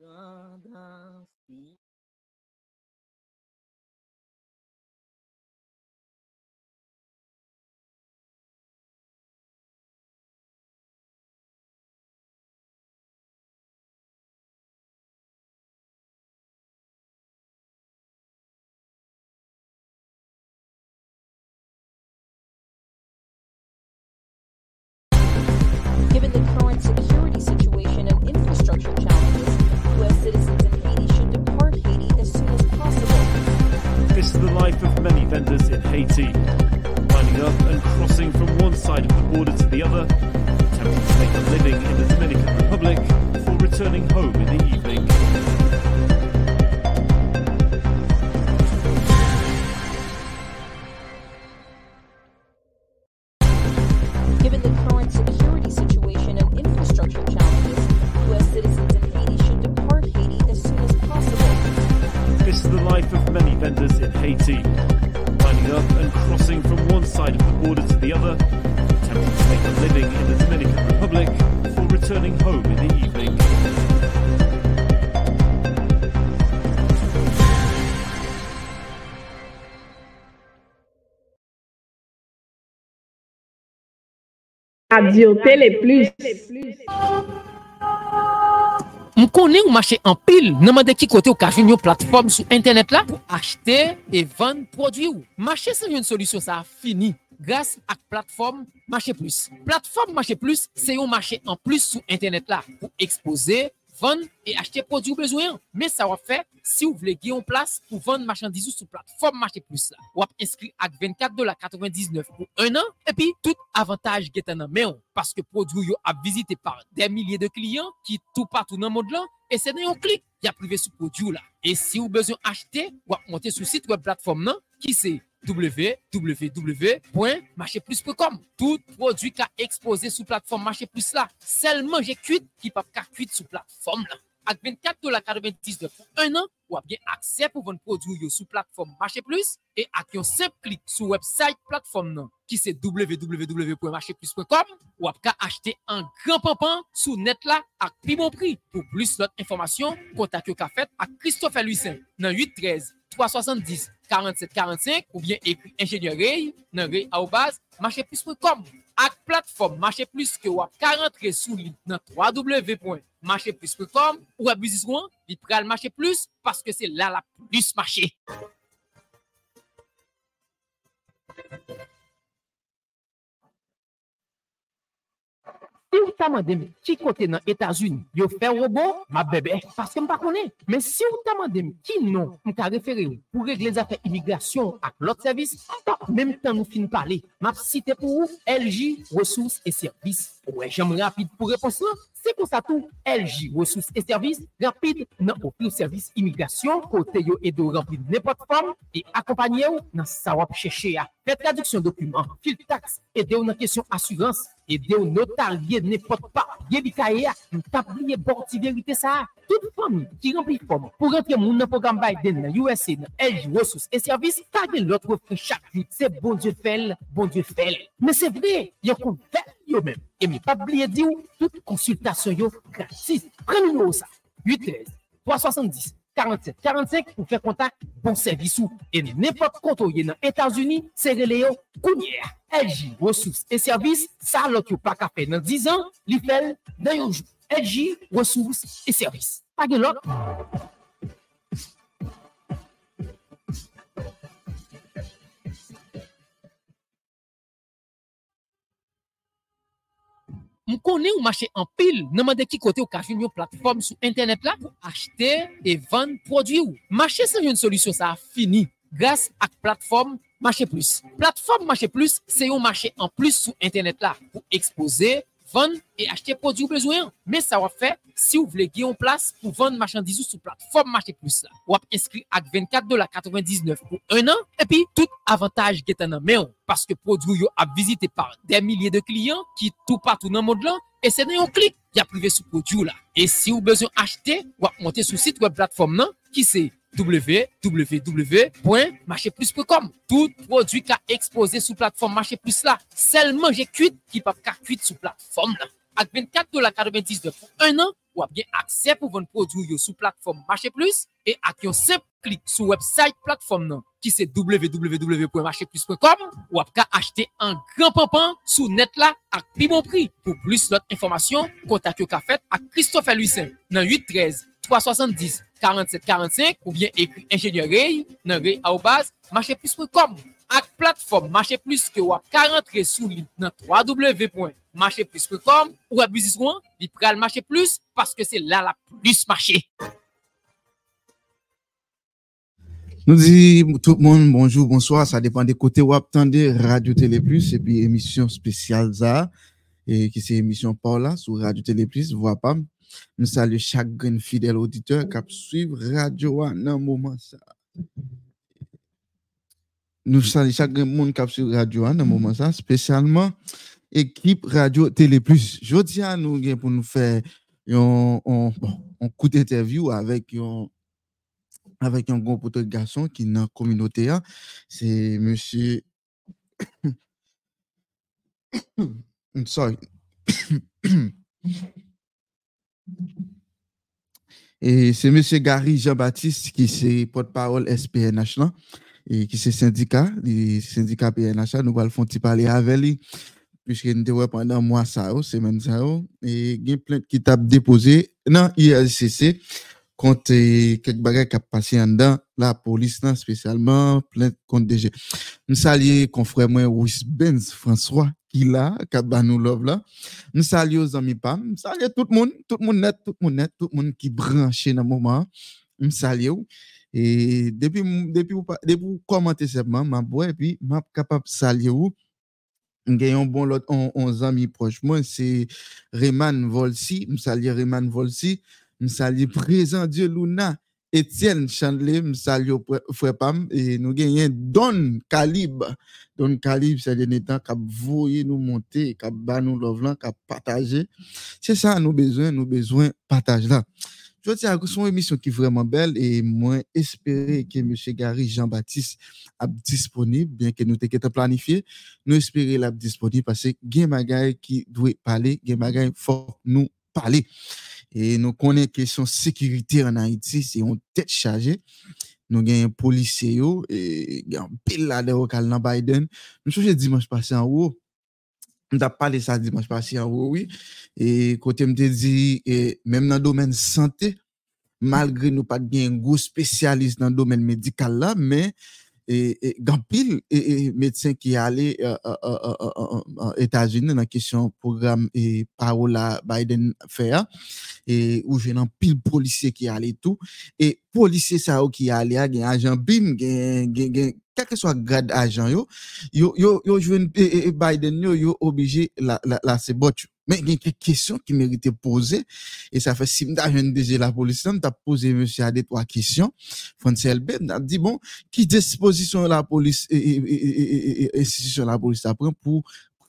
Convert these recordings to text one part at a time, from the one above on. tendance. Given the current security situation and infrastructure challenges, U.S. citizens in Haiti should depart Haiti as soon as possible. This is the life of many vendors in Haiti, lining up and crossing from one side of the border to the other, attempting to make a living in the Dominican Republic before returning home in the evening. Radio Télé Plus. On connaît au marché en pile, demandez qui côté au café une plateforme sur internet là pour acheter et vendre produits. Marché c'est une solution ça a fini grâce à plateforme Marché Plus. Plateforme Marché Plus, c'est un marché en plus sur internet là pour exposer, vendre et acheter produits besoin. Mais ça va faire si vous voulez gagner en place pour vendre marchandises sur plateforme Marché Plus là. Vous avez inscrit à $24.99 pour un an et puis tout avantage qui est en main parce que produit yo a visité par des milliers de clients qui tout partout dans le monde là et c'est dans un clic qui a privé sur produit là. Et si vous besoin acheter, vous montez sur site web plateforme là qui c'est www.marcheplus.com. Tout produit qui a exposé sur plateforme Marché Plus là, seulement j'ai cuit qui pas cuit sur plateforme là. Avec $24.99 pour un an, ou avez accès pour vendre produit sur plateforme Marché Plus et avec un simple clic sur website plateforme là qui c'est www.marcheplus.com ou avez acheter un grand pampan sur net là à plus bon prix. Pour plus d'autres informations, contactez Cafet à Christophe Lucien dans 813 370 47 45 ou bien écrit ingénierie @marcheplus.com. Avec plateforme Marché Plus que vous avez rentré sous le dans www.marcheplus.com ou abuser souvent, il prend le Marché Plus parce que c'est là la plus marché. Si vous demandez qui côté dans les États-Unis, vous faites un robot, ma bébé, parce que je ne connais pas. Mais si vous demandez qui non, vous avez référé pour régler les affaires immigration avec l'autre service, en même temps, nous finissons parler. Je cite pour vous LJ ressources et services. Ouais, j'aimerais rapide pour réponse. C'est pour ça tout LJ ressources et services rapide dans le service immigration côté yo et de remplir n'importe forme et accompagner dans ça va chercher à faire traduction document, fil taxe, aider dans question assurance, aider au notarié n'importe pas, yebikaye tablier borti vérité ça. Toute famille qui remplit forme pour rentrer mon dans programme Biden dans USA dans LJ ressources et services taguer l'autre chaque jour, c'est bon Dieu fait, bon Dieu fait. Mais c'est vrai, il y a qu'on fait yo même. Et mais pas oublier dire toute consultation yo gratis. Prenez-nous ça. 813 370 47 45 pour faire contact bon service ou et n'importe compte yo dans États-Unis, c'est relé yo counière. LJ ressources et services, ça l'autre pas qu'à faire dans 10 ans, li fait dans un jour. LJ ressources et services. Pas de l'autre. On connaît au marché en pile, demandez qui côté au café une plateforme sur internet là pour acheter et vendre produits. Marché c'est une solution ça a fini grâce à plateforme Marché Plus. Plateforme Marché Plus, c'est un marché en plus sur internet là pour exposer, vendre et acheter produits besoin. Mais ça va faire si vous voulez gagner en place pour vendre marchandises sur plateforme Marché Plus là. Vous avez inscrit à $24.99 pour un an et puis tout avantage qui est en main parce que produit yo a visité par des milliers de clients qui tout partout dans le monde là et c'est dans un clic qui a privé sur produit là. Et si vous besoin acheter, vous montez sur site web plateforme là qui c'est www.marcheplus.com. Tout produit qui a exposé sur plateforme Marché Plus là, seulement j'ai cuit qui pas cuit sur plateforme là. à $24,99 pour un an, ou avez accès pour vendre produits sur plateforme Marché Plus et avec un simple clic sur website plateforme qui c'est www.marcheplus.com ou avez acheter un grand pampan sur net là à plus bon prix. Pour plus d'autres informations, contactez Cafet à Christophe Lucien dans 813 370 47 45 ou bien écrit ingénierie dans marcheplus.com. Avec plateforme Marché Plus que vous avez rentré sur le www.marcheplus.com ou abusez de pral Marché Plus parce que c'est là la plus marché. Nous disons tout le monde bonjour, bonsoir, ça dépend des côtés où vous attendez Radio Télé Plus et puis émission spéciale ça et qui c'est émission Paula sur Radio Télé Plus, vous voyez pas. Nous saluons chaque grand fidèle auditeur qui suivre Radio à un moment ça. Nous saluons chaque monde qui sur radio dans moment ça spécialement équipe Radio Télé Plus. Jodi à nous pour nous faire un coup d'interview avec un grand poteau de garçon qui dans communauté là, c'est monsieur sorry. Et c'est monsieur Gary Jean-Baptiste qui c'est porte-parole SPNH là. Et qui c'est syndicat PNH, nous allons faire un petit parler avec lui, puisque nous devons pendant mois ça, semaine ça, et il y a plein qui t'a déposé dans ULCC, contre quelques bagages qui ont passé en dedans, la police, là, spécialement, plainte contre DG. Nous saluons confrère moi, Rouis Benz, François, qui là, qui a nous love là. Nous saluons aux amis PAM, nous saluons tout le monde net, tout le monde qui branché dans le moment, nous saluons. Et depuis commenter seulement ma boîte et puis m'a capable saluer ou gagnons bon l'autre on amis proches moi c'est Reman Volsi me saluer présent Dieu Luna Etienne Chandler me saluer frère Pam et nous gagnons Don Calibre ces derniers temps cap voyer nous monter cap ba nous love là cap partager c'est ça nous besoin partage là. Je tiens à son émission qui est vraiment belle et moi espérer que M. Gary Jean-Baptiste est disponible, bien que nous t'ayons planifié. Nous espérons qu'il est disponible parce que Guémagaï qui doit parler, Guémagaï faut nous parler. Et nous connaissons que question sécurité en Haïti, c'est une tête chargée. Nous avons un policier, il y a un pile là-dedans au Calna Biden. Nous sommes dimanche passé en haut. On t'a parlé ça dimanche passé en haut, oui. Et côté me dit, même dans le domaine santé, malgré nous pas de gros spécialiste dans le domaine médical là, mais grand pile médecin qui allé aux États-Unis dans la question programme et Paola Biden faire et où j'ai un pile policier qui allé tout et policier ça qui allé un agent BIM quel que soit grade agent yo jeune Biden yo obligé la c'est botch. Mais il y a quelques questions qui méritent poser et ça fait si m'ta jeune DG la police t'a posé monsieur à des trois questions François LB m'a dit bon qui disposition la police et institution la police apprend pour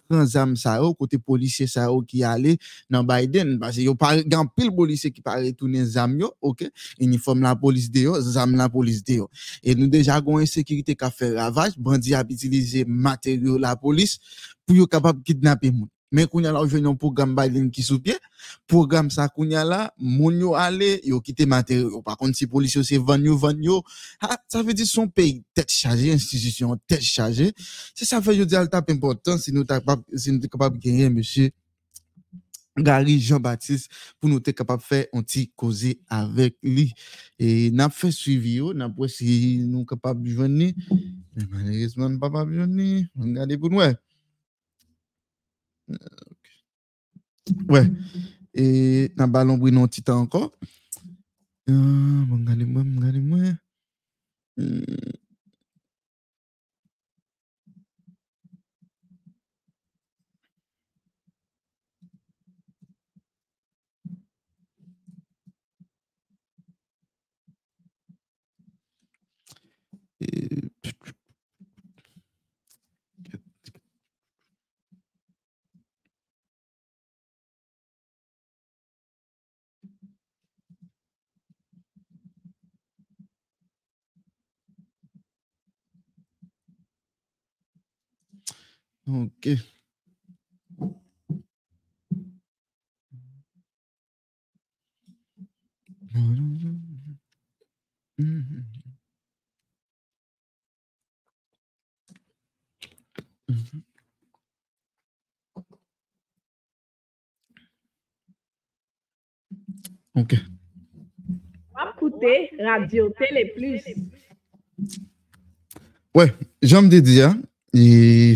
prendre armes ça au côté policier ça qui allait dans Biden parce que yo pas grand pile policier qui pas retourner armes yo OK uniforme la police dehors armes la police dehors et nous déjà gon insécurité qui fait ravage bandit a utilisé matériaux la police pour yo capable kidnapper moun. Mais qu'on y a là aujourd'hui un programme Biden qui sous pied, programme ça qu'on y a là, mon yo allé, yo quitté matériaux. Par contre si policiers c'est vanyo, ça veut dire son pays tête chargée, institution tête chargée. C'est ça fait je dis alta important si nous capable gagner monsieur Gary Jean-Baptiste pour nous être capable faire un petit causer avec lui et n'a fait suivi yo, n'a pas si nous capable joindre. Mais malheureusement pas capable joindre. Regardez pour nous. Okay. Ouais et dans ballon bruit non titan encore regardez moi OK. OK. On va écouter Radio Télé Plus. Ouais, j'aime de dire et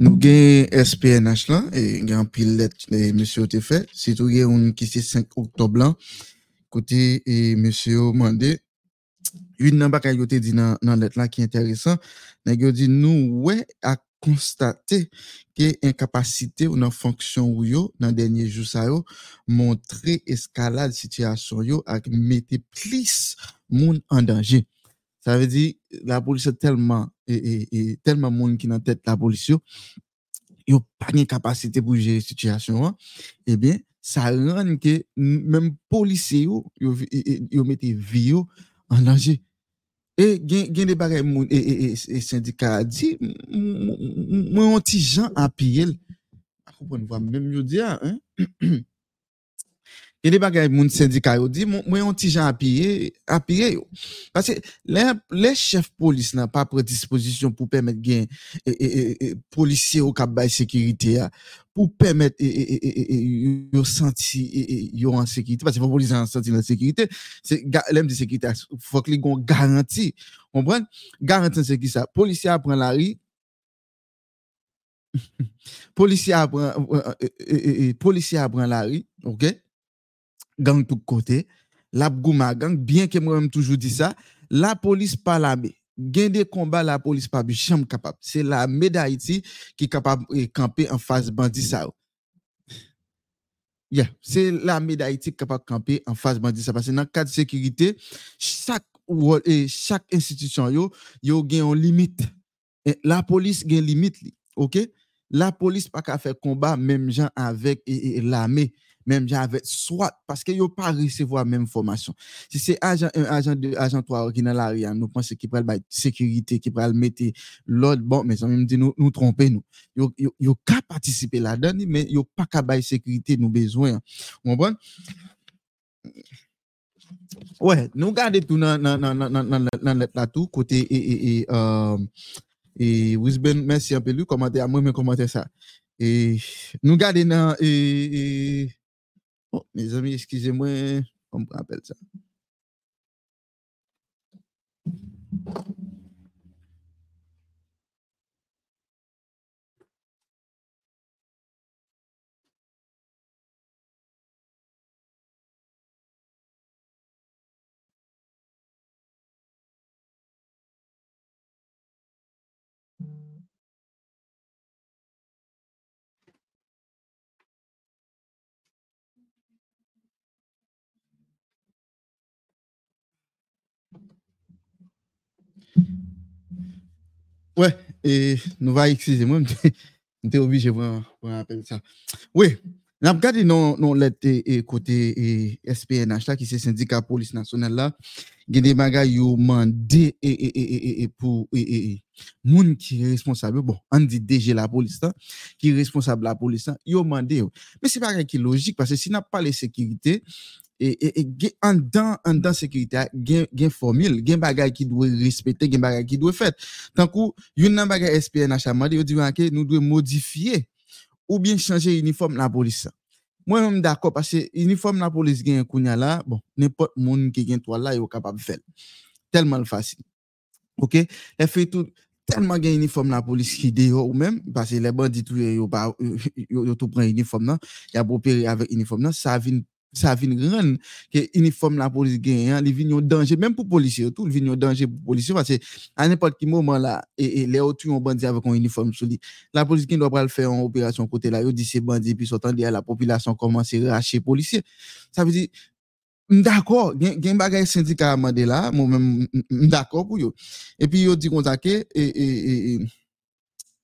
nous gain SPNH là et gain pile monsieur te fait, surtout gain on qui c'est 5 octobre là. Côté et monsieur mandé une nan baka yo te dit dans lettre là qui intéressant, nèg yo dit nous ouais à constater que incapacité ou dans fonction ou yo dans dernier jour ça yo montrer escalade situation yo ak mettre plus monde en danger. Ça veut dire la police tellement et tellement monde qui dans tête la police yo yo pas ni capacité pour gérer situation et bien ça rend que même policiers yo mettre vie yo en danger. Et gen des bagages moun et syndicat dit moi on ti gens à payer comprendre voir même yo dire hein et des bagages moun syndicat yo dit moi on ti gens à payer yo parce que les chefs police n'a pas pris disposition pour permettre gen et policiers au cap bay sécurité pour permettre yo senti yo en sécurité parce que police en senti la sécurité c'est l'aime de sécurité faut que les gon garantie comprendre garantie c'est qui ça policier prend la rue policier prend la rue OK gang tout côté la gouma gang bien que moi même toujours dit ça la police pas l'armée gain des combats la police pas jamais capable c'est la médaille d'Haïti qui capable camper en face bandit ça c'est la médaille d'Haïti capable camper en face bandit ça parce que dans cadre sécurité chaque institution yo gain une limite et la police gain limite li. OK la police pas capable faire combat même gens avec l'armée même j'avais soit parce que yo pas recevoir même formation si c'est agent 1 agent 2 agent 3 qui dans la rue nous pensons qu'il pral ba sécurité qui pral mettre l'ordre bon mais ça me dit nous tromper nous yo ka participer là-dedans mais yo pas ka ba sécurité nous besoin vous comprenez ouais nous garder tout dans la tout côté et Wisben merci un peu lui commenter à moi mais commenter ça et nous garder dans et oh, mes amis, excusez-moi, on me rappelle ça. Ouais, et nous va excusez-moi, j'étais obligé pour appeler ça. Oui, n'a regardé non lettre et côté SPNH là qui c'est syndicat police nationale là, il y a des bagages yo mandé et pour monde qui est responsable bon, on dit DG la police là, qui est responsable la police là, yo mandé. Mais c'est pas qui logique parce que si n'a pas les sécurité et en dans sécurité gain formule gain bagage qui doit respecter gain bagage qui doit faire tant que une nan bagage SPNH a demandé dit que nous doit modifier ou bien changer uniforme la police moi même d'accord parce que uniforme la police gain kounya là bon n'importe monde qui gain toile là est capable faire tellement facile OK elle fait tout tellement gain uniforme la police qui dehors ou même parce que les bandits tout yo tout prend uniforme là y a opérer avec uniforme là ça vient grand que uniforme la police gagne il vient en danger même pour policier tout il vient en danger pour policier parce que à n'importe quel moment là et les autres ont bandit avec un uniforme sur lui la police qui doit pas le faire en opération côté là yo dit c'est bandit puis sortant derrière la population commence à racher policier ça veut dire d'accord gagne bagage syndicat mandé là moi même d'accord pour yo et puis yo dit comme ça que et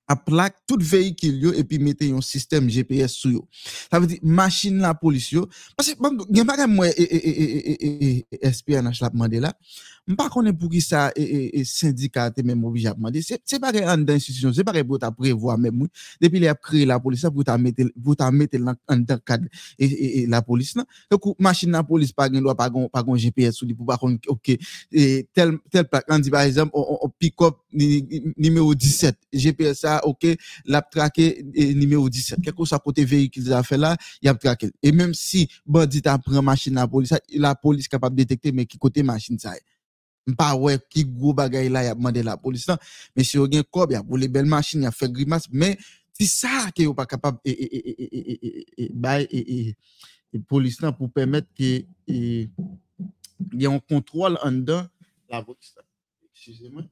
à plaque tout véhicule yo et puis mettez un système GPS sur yo ça veut dire machine la police yo parce que il y a pas moi et SPNH la demandé là pas connais pour qui ça et syndicat et même obligé à demander c'est pas en dans institution c'est pas pour ta prévoir même depuis il a créé la police pour ta mettre en tant cadre et la police là donc machine la police pas gain droit pas GPS sous lui pour pas OK et tel plaque on dit par exemple on pick up numéro 17 GPS ça OK l'a traqué numéro 17 quelque ça côté véhicule a fait là il a traqué et même si bandit a prend machine la police capable de détecter mais qui côté machine ça pas ouais qui gros bagaille là y a demandé la police là mais si on gagne corps y a pour les belles machines y a fait grimace mais c'est ça que on pas capable et police là pour permettre que il y a un contrôle en dedans la police excusez-moi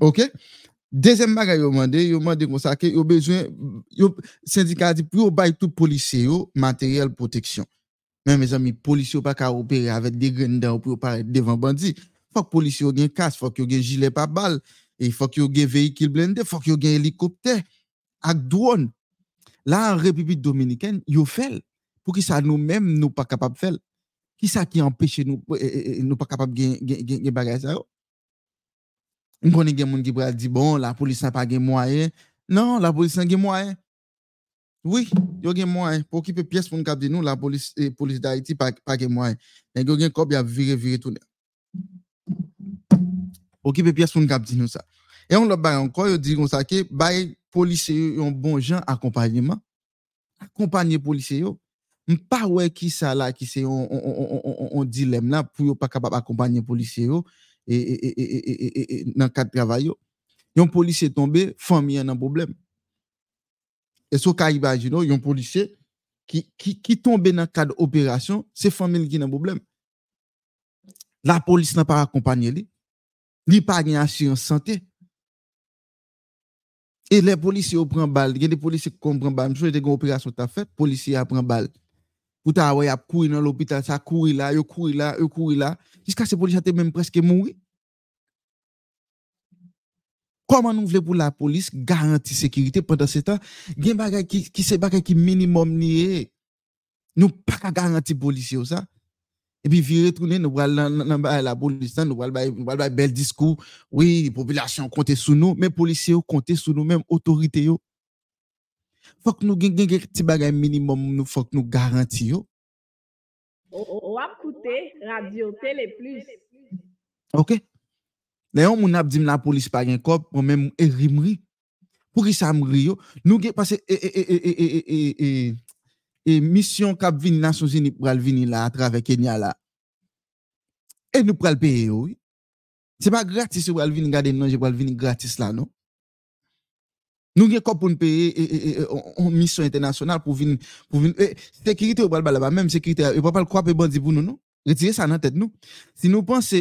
OK deuxième bagaille yo mandé comme ça que yo besoin yo syndicat dit pour bail tout policier yo matériel protection. Mais mes amis, policiers pas qu'à opérer avec des graines dedans pour paraître devant bandit. Faut que policiers gagne casque, faut que gagne gilet par balle et faut que gagne véhicule blindé, faut que gagne hélicoptère avec drone. Là en République dominicaine, yo fait pour qui ça nous-mêmes nous pas capable faire. Qui ça qui empêche nous pas capable gagne bagage ça. On connaît gagne monde qui va dire bon, la police n'a pas gagne moyen. Non, la police n'a gagne moyen. Oui, yo gen moyen pour occuper pièce pour nous nous la police et police d'Haïti pas gen moyen. Nèg yo gen corps y a virer tourner. Occuper pièce pour nous ça. Et on le bail encore yo dit comme ça que bail policier un bon gens accompagnement. Accompagner policier yo. M pas ouais qui ça là qui c'est on dilemme là pour yo pas capable accompagner policier yo et dans cadre travail yo. Yon policier tombé, famille en problème. Et ce cas imagino un policier qui tombe dans cadre opération c'est famille qui n'a problème la police n'a pas accompagné lui pas gagne assurance santé et les policiers prend balle les policiers comprend pas même chose des opération t'a fait policier prend balle pour ta ouais a courir dans l'hôpital ça courir là jusqu'à ce policier même presque mourir. Comment nous voulons pour la police garantir sécurité pendant ce temps? Gen bagay qui c'est bagay qui minimum nié. Nous pas ka garantir policier ça. Et puis virer tourner nous va la police nous va bel discours. Oui, population compte sur nous, mais policiers compte sur nous même autorité yo. Faut que nous gen petit bagay minimum nous faut que nous garantir yo. On va écouter Radio Télé Plus. OK. Léon mon abdim la police pas gen corps pour même rimerie pour qui ça mrio nous parce et mission cap vinn Nations Unies pour venir là à travers Kenya là et nous pral payer oui c'est pas gratis pour venir garder non je pour venir gratis là non nous gen corps pour payer en mission internationale pour venir sécurité pour là même sécurité on pas le croire bandit pour nous non retirer ça dans tête nous si nous pensons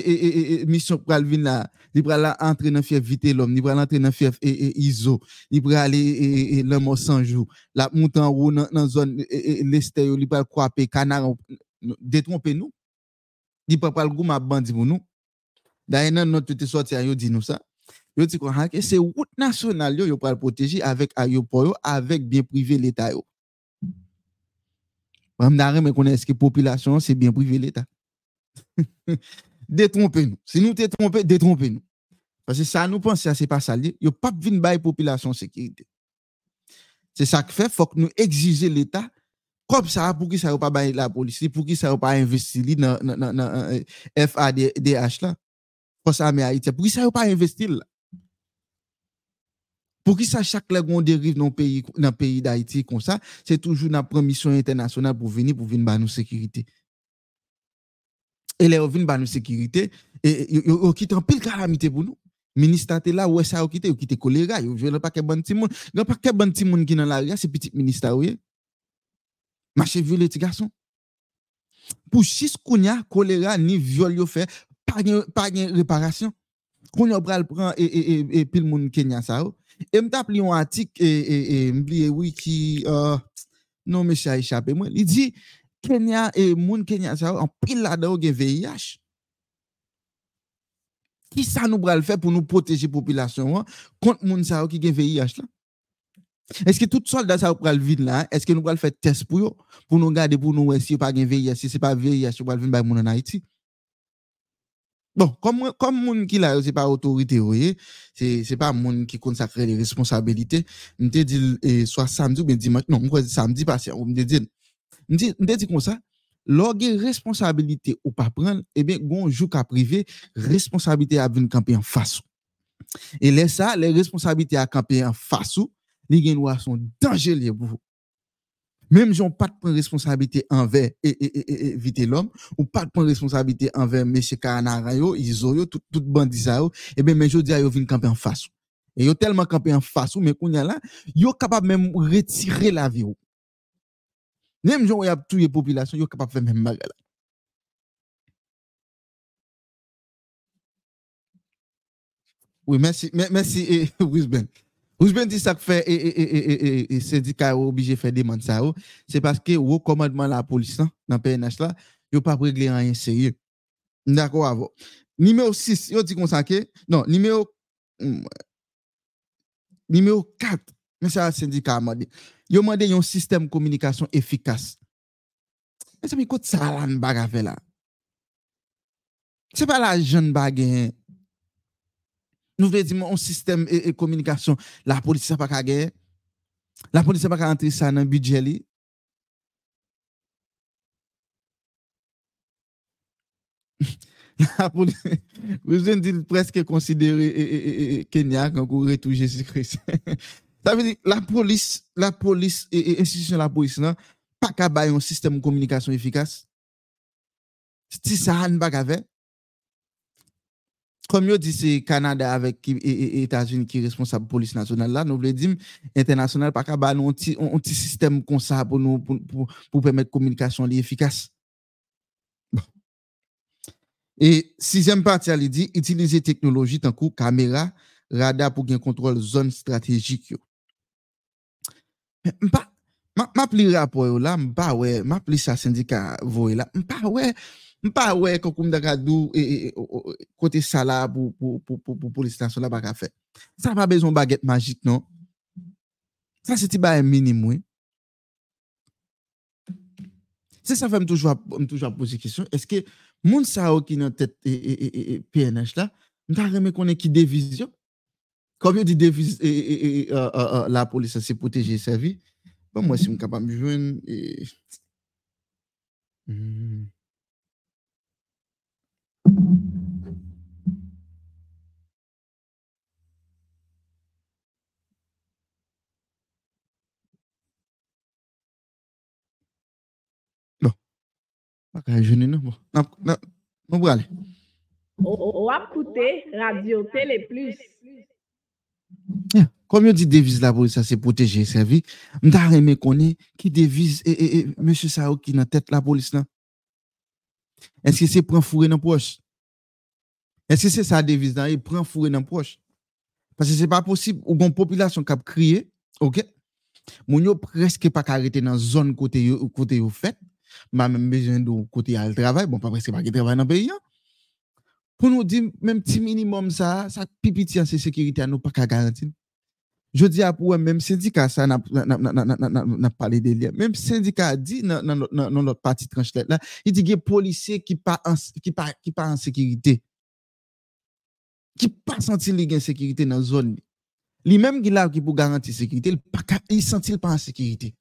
mission pral vinn là il pral entrer dans fief vite l'homme il pral entrer dans fief et iso il pral aller l'homme sans jour la monter en haut dans zone l'est il pral croiper canard détromper nous il pral gouma bandi pour nous d'ailleurs notre tout sorti yo dit nous ça yo dit quoi que c'est route nationale yo pral protéger avec aéroport avec bien privé l'état yo on n'a rien connait est-ce que population c'est bien privé l'état. Détrompez-nous. Si nous t'es trompé, détrompez-nous. Parce que ça nous pense ça c'est pas ça lié, yo pas vinn bail population sécurité. C'est ça que fait faut que nous exiger l'état comme ça pour qui ça pas bail la police, pour qui ça pas investir dans FADH là. Pour ça mais Haïti, pour qui ça pas investir là. Pour qui ça chaque lègon dérive dans pays d'Haïti comme ça, c'est toujours une mission internationale pour venir ba nous sécurité. Et les revenus ba nous sécurité et yo quitte en pile calamité pour nous. Ministère là ouais ça yo quitte choléra, yo veut pas que bon petit monde, grand pas que bon petit monde qui dans la rue, c'est petit ministère oui. Marché vieux les petits garçons. Pour six kounya choléra ni viol yo fait pas gain réparation. Kounya pral prend et pile monde Kenya ça. Et m'tap li un article et m'blié oui qui non mais ça échappé moi il dit Kenya et moun Kenya ça en pile là dedans gen VIH qui ça nous bral faire pour nous protéger population contre moun ça qui gen VIH là est-ce que tout soldat ça bral vinn là est-ce que nous bral faire test pour nous garder pour nous si pas gen VIH si c'est pas VIH ou bral vinn ba moun en Haïti Bon, comme monde qui là, c'est pas autorité, vous voyez, c'est pas monde qui consacre les responsabilités. On te dit soit samedi ou bien dimanche, non, on samedi passé, on me dit comme ça, lorsque responsabilité ou pas prendre, eh bien gon joue qu'à privé, responsabilité à venir camper en face. Et là ça, les responsabilités à camper en face, les gens sont dangereux pour vous. Même j'on pas de prendre responsabilité envers et vite l'homme ou pas de prendre responsabilité envers monsieur Canarayo, Isoyo, tout bandi ça yo, et ben mais je dis yo vinn camper en face. Et yo tellement camper en face mais qu'on y a là, yo capable même retirer la vie. Même j'on y a tuer population, yo capable faire même bagarre. Oui, merci Brisbane. Ouzben dit ça que fait et syndicat obligé faire demande ça, c'est parce que au commandement la police dans PNH là, yo pas régler rien sérieux. D'accord avec vous. Numéro 6, yo dit comme ça que non, numéro 4, mais ça syndicat mandé. Yo mandé un système communication efficace. Mais ça me coûte ça là en bagarre là. C'est pas la jeune bagarre. Nous voulons dire un système de communication. La police n'a pas qu'à guerre. La police n'a pas qu'à entrer ça dans le budget. La police, vous avez presque considéré Kenya comme courir tout Jésus-Christ. Ça veut dire la police et l'institution de la police n'a pas qu'à bailler un système de communication efficace. Si ça n'a pas qu'à faire. Comme je dis, c'est Canada avec États-Unis qui est responsable de la police nationale. Là, nous voulons dire, international, parce qu'il y a un petit système comme ça pour nous pour permettre la communication efficace. Et sixième partie, elle dit, utiliser technologie, tant que caméra, radar pour gagner contrôle zone stratégique. M'appli rapport là, m'appli ça syndicat voye là, m'pa ouais quand comme d'gadou et côté ça là pour police nationale pas ka faire. Ça pas besoin baguette magique non. Ça c'est un minimum. Oui. C'est ça fait toujours poser question, est-ce que moun sa qui dans tête et PNH là, m'ta remet connait qui division. Comme yo dit division la police c'est protéger servir. Bon moi si m'capable joindre et bon, pas qu'à jeûner non, bon, on va aller. On va écouter Radio Télé Plus. Comme on dit, devise la police, ça c'est protéger, servir. On t'a aimé connaître qui devise et monsieur Sao qui dans tête la police là. Est-ce que c'est prendre fourré dans poche? Est-ce que c'est ça devise là, il prend fourré dans poche? Parce que c'est pas possible ou bon population qui a crié, OK? Moun yo presque pas arrêté dans zone côté yo fait, m'a même besoin de côté al travail, bon pas presque pas travail dans pays. Pour nous dire même petit minimum ça pipiti en sécurité à nous pas ka garantir. Je dis à pour même syndicat ça n'a parlé de lui. Même syndicat dit dans notre partie tranchette là, il dit que policiers qui pas en sécurité. Qui pas senti les gain sécurité dans zone. Lui même qui là qui pour garantir sécurité, il pas il sentit pas en sécurité.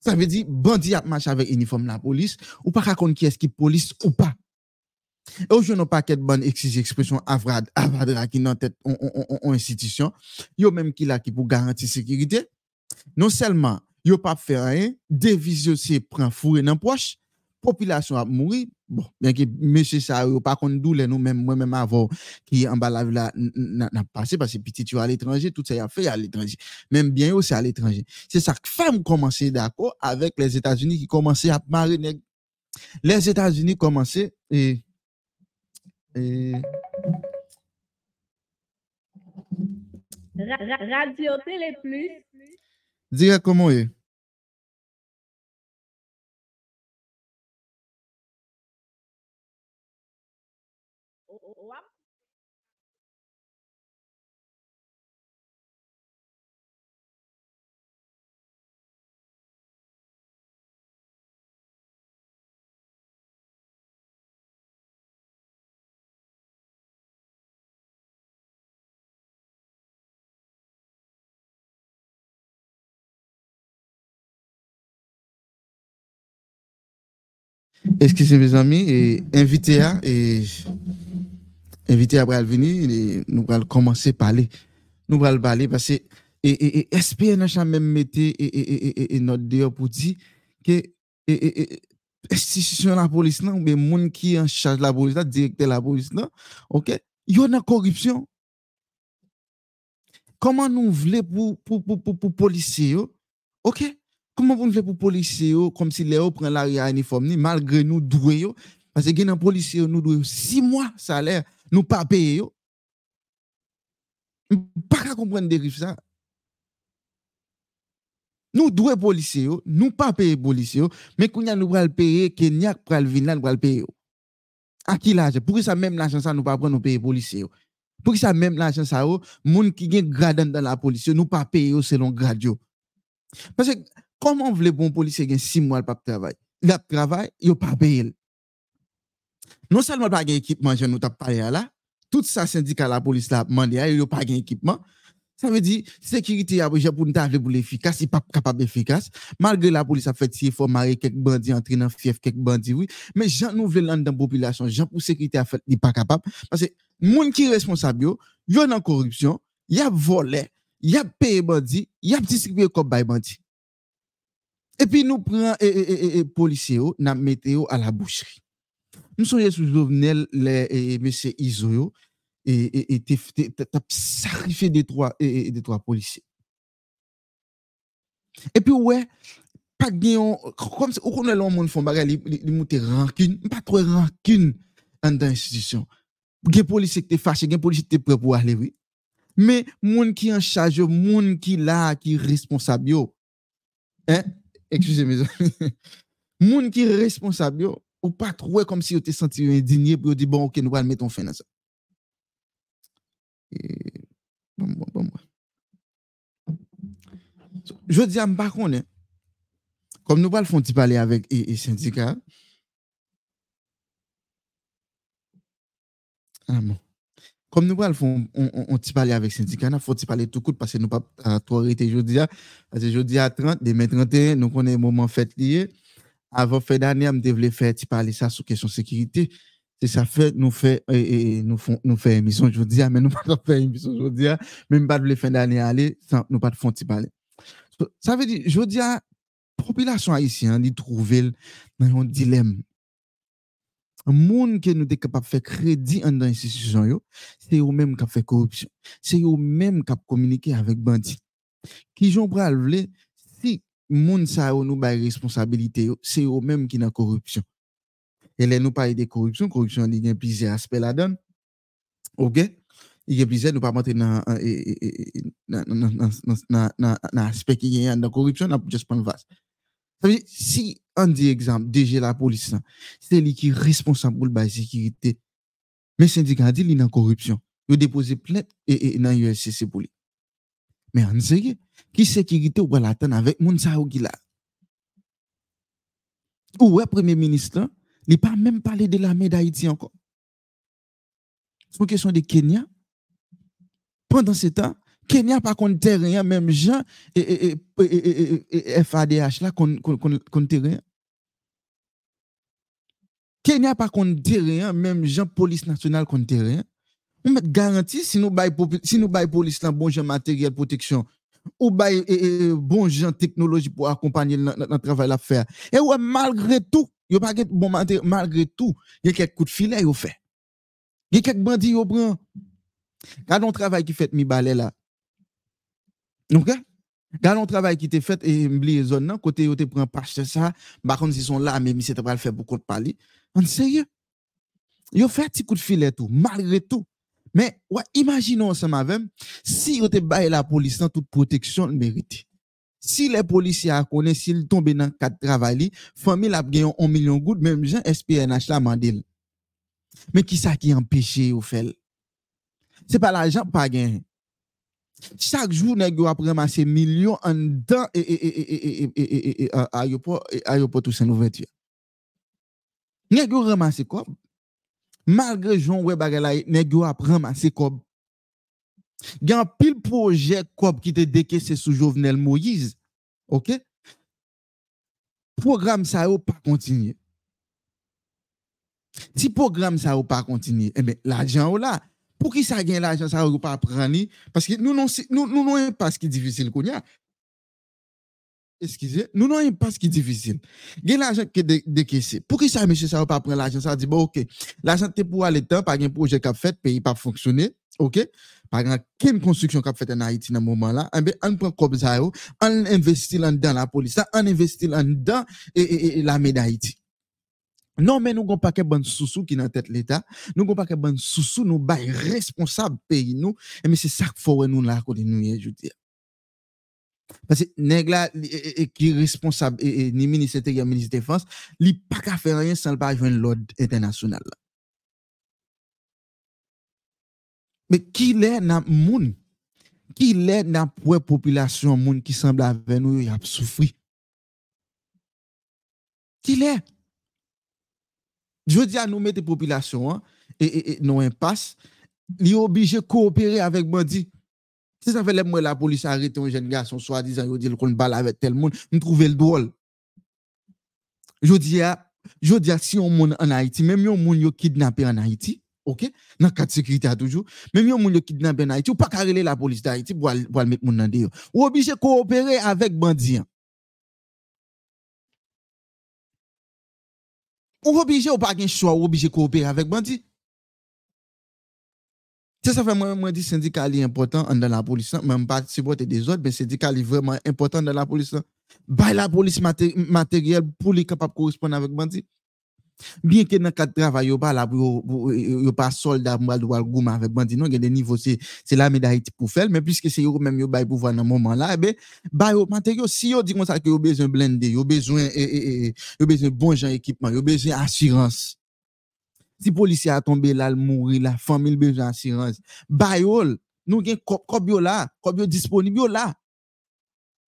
Ça veut dire bandi a marché avec uniforme la police ou pas connait qui est-ce qui police ou pas. Et aujourd'hui, on pas qu'être bonne expression avadra qui dans tête on institution, yo même qui là qui pour garantir sécurité. Non seulement yo pas faire rien, devise c'est prend fourré dans poche, population a mourir. Bon, bien que monsieur ça yo pas qu'on doule nous même moi-même avant qui en bas là n'a passé parce que petit tu à l'étranger, tout ça y a fait à l'étranger. Même bien yo c'est à l'étranger. C'est ça que femme commencer d'accord avec les États-Unis qui commençaient à marrer nèg. Les États-Unis commençaient et Radio Télé Plus. Dire comment est. Excusez mes amis, et invité à venir, et nous allons commencer à parler. Nous allons parler parce que SPNH a même metté notre dehors pour dire que institution la police là, ou bien monde qui en charge la police là, directeur la police là, OK, il y a une corruption. Comment nous voulons pour policiers, OK? Comment vous voulez pour policiers, comme si les prennent l'arrière uniforme, malgré nous doués, parce que les policiers nous doués 6 mois salaire, nous pas payés. Pas qu'à comprendre dérive ça. Nous doués policiers, nous pas payés policiers, mais qu'on y a nous pral payer, Kenyak pral venir nous pral payer. À qui l'argent? Pour que ça même l'argent ça nous pas prendre nous payer policiers. Pour que ça même l'argent ça, monde qui gagne grade dans la police, nous pas payer selon grade. Parce que comment veut bon policier gagne 6 mois pas travail. Il a travail, il pas payé. Non seulement pas gagne équipement, je nous t'a parlé là, tout ça syndicat la police là mandé, il pas gagne équipement. Ça veut dire sécurité a pour nous t'a pour l'efficace, il pas capable efficace, malgré la police a fait tirer faut marrer quelques bandits entrer dans fief quelques bandits oui, mais gens nous veulent dans population, gens pour sécurité a fait il pas capable parce que monde qui responsable yo dans corruption, il a volé, il a payé bandit, il a distribué comme bandit. Et puis nous prenons policiers, nous mettons à la boucherie. Nous sommes sous Jovenel les monsieur Isoyo et t'as sacrifié des trois policiers. Et puis ouais, pas bien comme ça, on est là monde font bagarre, ils monter rancune, pas trop rancune dans institution. Des policiers qui étaient fâchés, des policiers qui étaient prêts pour aller oui. Mais monde qui en charge, monde qui là qui responsable hein? Excusez mes amis. Moun qui responsable yo, ou pas trouver comme si yo te senti indigné pour dire bon OK nous va mettre fin à ça. Je dis am pas connait. Comme nous va le font ti parler avec et syndicat. Ah bon. Comme nous va le font on ti parler avec syndicat, faut ti parler tout court parce que nous pas trop arrêter jodi a parce que jodi a 30 de mai 31 nous connaît moment fête lié avant fin d'année on devait faire ti parler ça sur question sécurité c'est ça fait nous fait et nous fait émission jodi a mais nous pas faire émission jodi a même pas de fin d'année aller sans nous pas de font ti parler ça veut dire jodi a population haïtienne li trouver dans un dilemme monde que nous t'es capable faire crédit en dans institution yo c'est eux même qui fait corruption c'est eux même qui communiquer avec bandits qui j'on pral vle si monde ça nous bail responsabilité c'est eux même qui dans corruption et là nous parler de corruption il y a plusieurs aspects là-dedans OK il y a plusieurs nous pas monter dans aspect qui est dans corruption n'a juste prendre vaste. Ça veut dire, si on dit exemple, DG la police, c'est lui qui est responsable pour la sécurité. Mais le syndicat dit qu'il est en corruption. Il a déposé plainte et dans l'ULCC pour lui. Mais on sait qui sécurité ou pas l'attendre avec Mounsa ou qui là. Ou le Premier ministre, il n'a pas même parlé de l'armée d'Haïti encore. C'est une question de Kenya. Pendant ce temps, Kenya pas contre rien même gens et FADH là contre rien. Kenya pas contre rien même gens police nationale contre rien. On met garantie si nous bail police là bon gens matériel protection ou bail bon gens technologie pour accompagner notre travail à faire. Et ouais malgré tout, yo pas bon matériel malgré tout, il y a quelques coups de filet yo fait. Il y a quelques bandits yo prend. Quand on travail qui fait mi balai là. OK galon travail qui t'est fait et oublier zone là côté yo te prend pasteur ça bah comme si sont là mais mi c'est pas le faire pour compte parler en sérieux yo fait petit coup de filet tout malgré tout mais ouais imaginons ensemble avec si yo te bail la police dans toute protection méritée si les policiers connaissent s'ils tombent dans cadre travail famille la gagne 1 million goud même gens SPNH la mandel mais qui ça qui empêcher au fait c'est pas l'argent pas gagne. Chaque jour, nous avons ramassé des millions en dedans et aéroport Toussaint-Louverture. Nous avons ramassé quoi? Malgré Jean Webagala, nous avons ramassé quoi? Il y a un pile projet qui était décaissé sous Jovenel Moïse. OK? Programme ça n'a pas continué. Si programme ça ou pas continuer, eh ben l'argent ou là, pour qui ça gagne l'argent ça ou pas prendre, parce que nous un passe qui difficile qu'on y a. Excusez, nous n'avons pas ce qui est difficile. Il y a l'argent qui est décaissé. Pour qui ça, monsieur, ça va pas prendre l'argent? Ça dit, bon, ok, l'argent est pour aller temps, pas de projet qui a fait, pays pas fonctionner, ok? Par exemple, quelle construction qui a fait en Haïti dans ce moment-là? On prend comme ça, on investit dans la police, on investit dans l'armée d'Haïti. Non, mais nous n'avons pas que bonne sous-sous qui est dans tête l'État. Nous n'avons pas que bonne sous-sous, nous bail responsable pays, nous. Mais c'est ça qu'il faut nous là, qu'on nous ajouter. Parce que nèg la qui responsable ni ministre intérieur ministre défense li pas ka faire rien sans pas joindre l'ordre international. Mais qui l'est nan moun qui l'est nan pour population moun qui semble avec nous y a souffrir. Qui l'est je dis à nous mettre population et non impasse li obligé coopérer avec bandit. Si ça fait les mois la police arrête un jeune garçon soi-disant il dit qu'on balle avec tel monde, me trouver le drôle. Je dis si on monde en Haïti, même yon monde yo kidnappé en Haïti, OK? Dans cadre sécurité toujours, même yon monde yo kidnappé en Haïti, ou pas carreler la police d'Haïti pour mettre monde dans dehors. Ou obligé coopérer avec bandits. Ou obligé ou pas gain choix, ou obligé coopérer avec bandits. Ça fait moi dit syndicat li important dans la police même pas supporter des autres mais syndicat li vraiment important dans la police bail la police matériel pour li capable correspondre avec bandit bien que dans cadre travail yo pas là pour yo pas soldat mal droit gouma avec bandit non gagne des niveaux c'est la médaille pour faire mais puisque c'est eux même yo bail pouvoir dans moment là eh ben bail matériel si yo dit comme ça que yo besoin blindé yo besoin yo besoin bon gens équipement yo besoin assurance. Si policier a tombé là, mourir la famille besoin assurance. Bayol, nous gen kobyo là, kobyo disponible là.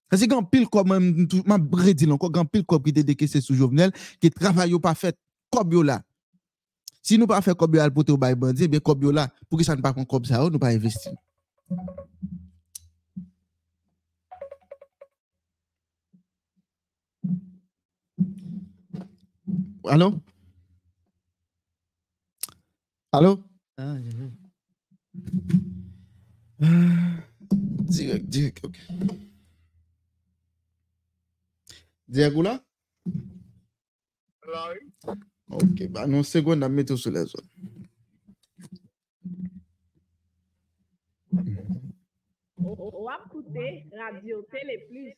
Parce que grand pile kob même m'a redil encore grand pile kob qui était décaissé sous Jovenel qui travaille pas fait kobyo là. Si nous pas faire kobyo al pote au bay bandi, bien kobyo là pour que ça ne pas kon kob ça, nous pas investir. Allô? Allô? Ah, direct, ok. Direct ou là? Là, oui. Ok, bah non, seconde, on met tout sur les autres. On va écouter Radio Télé Plus.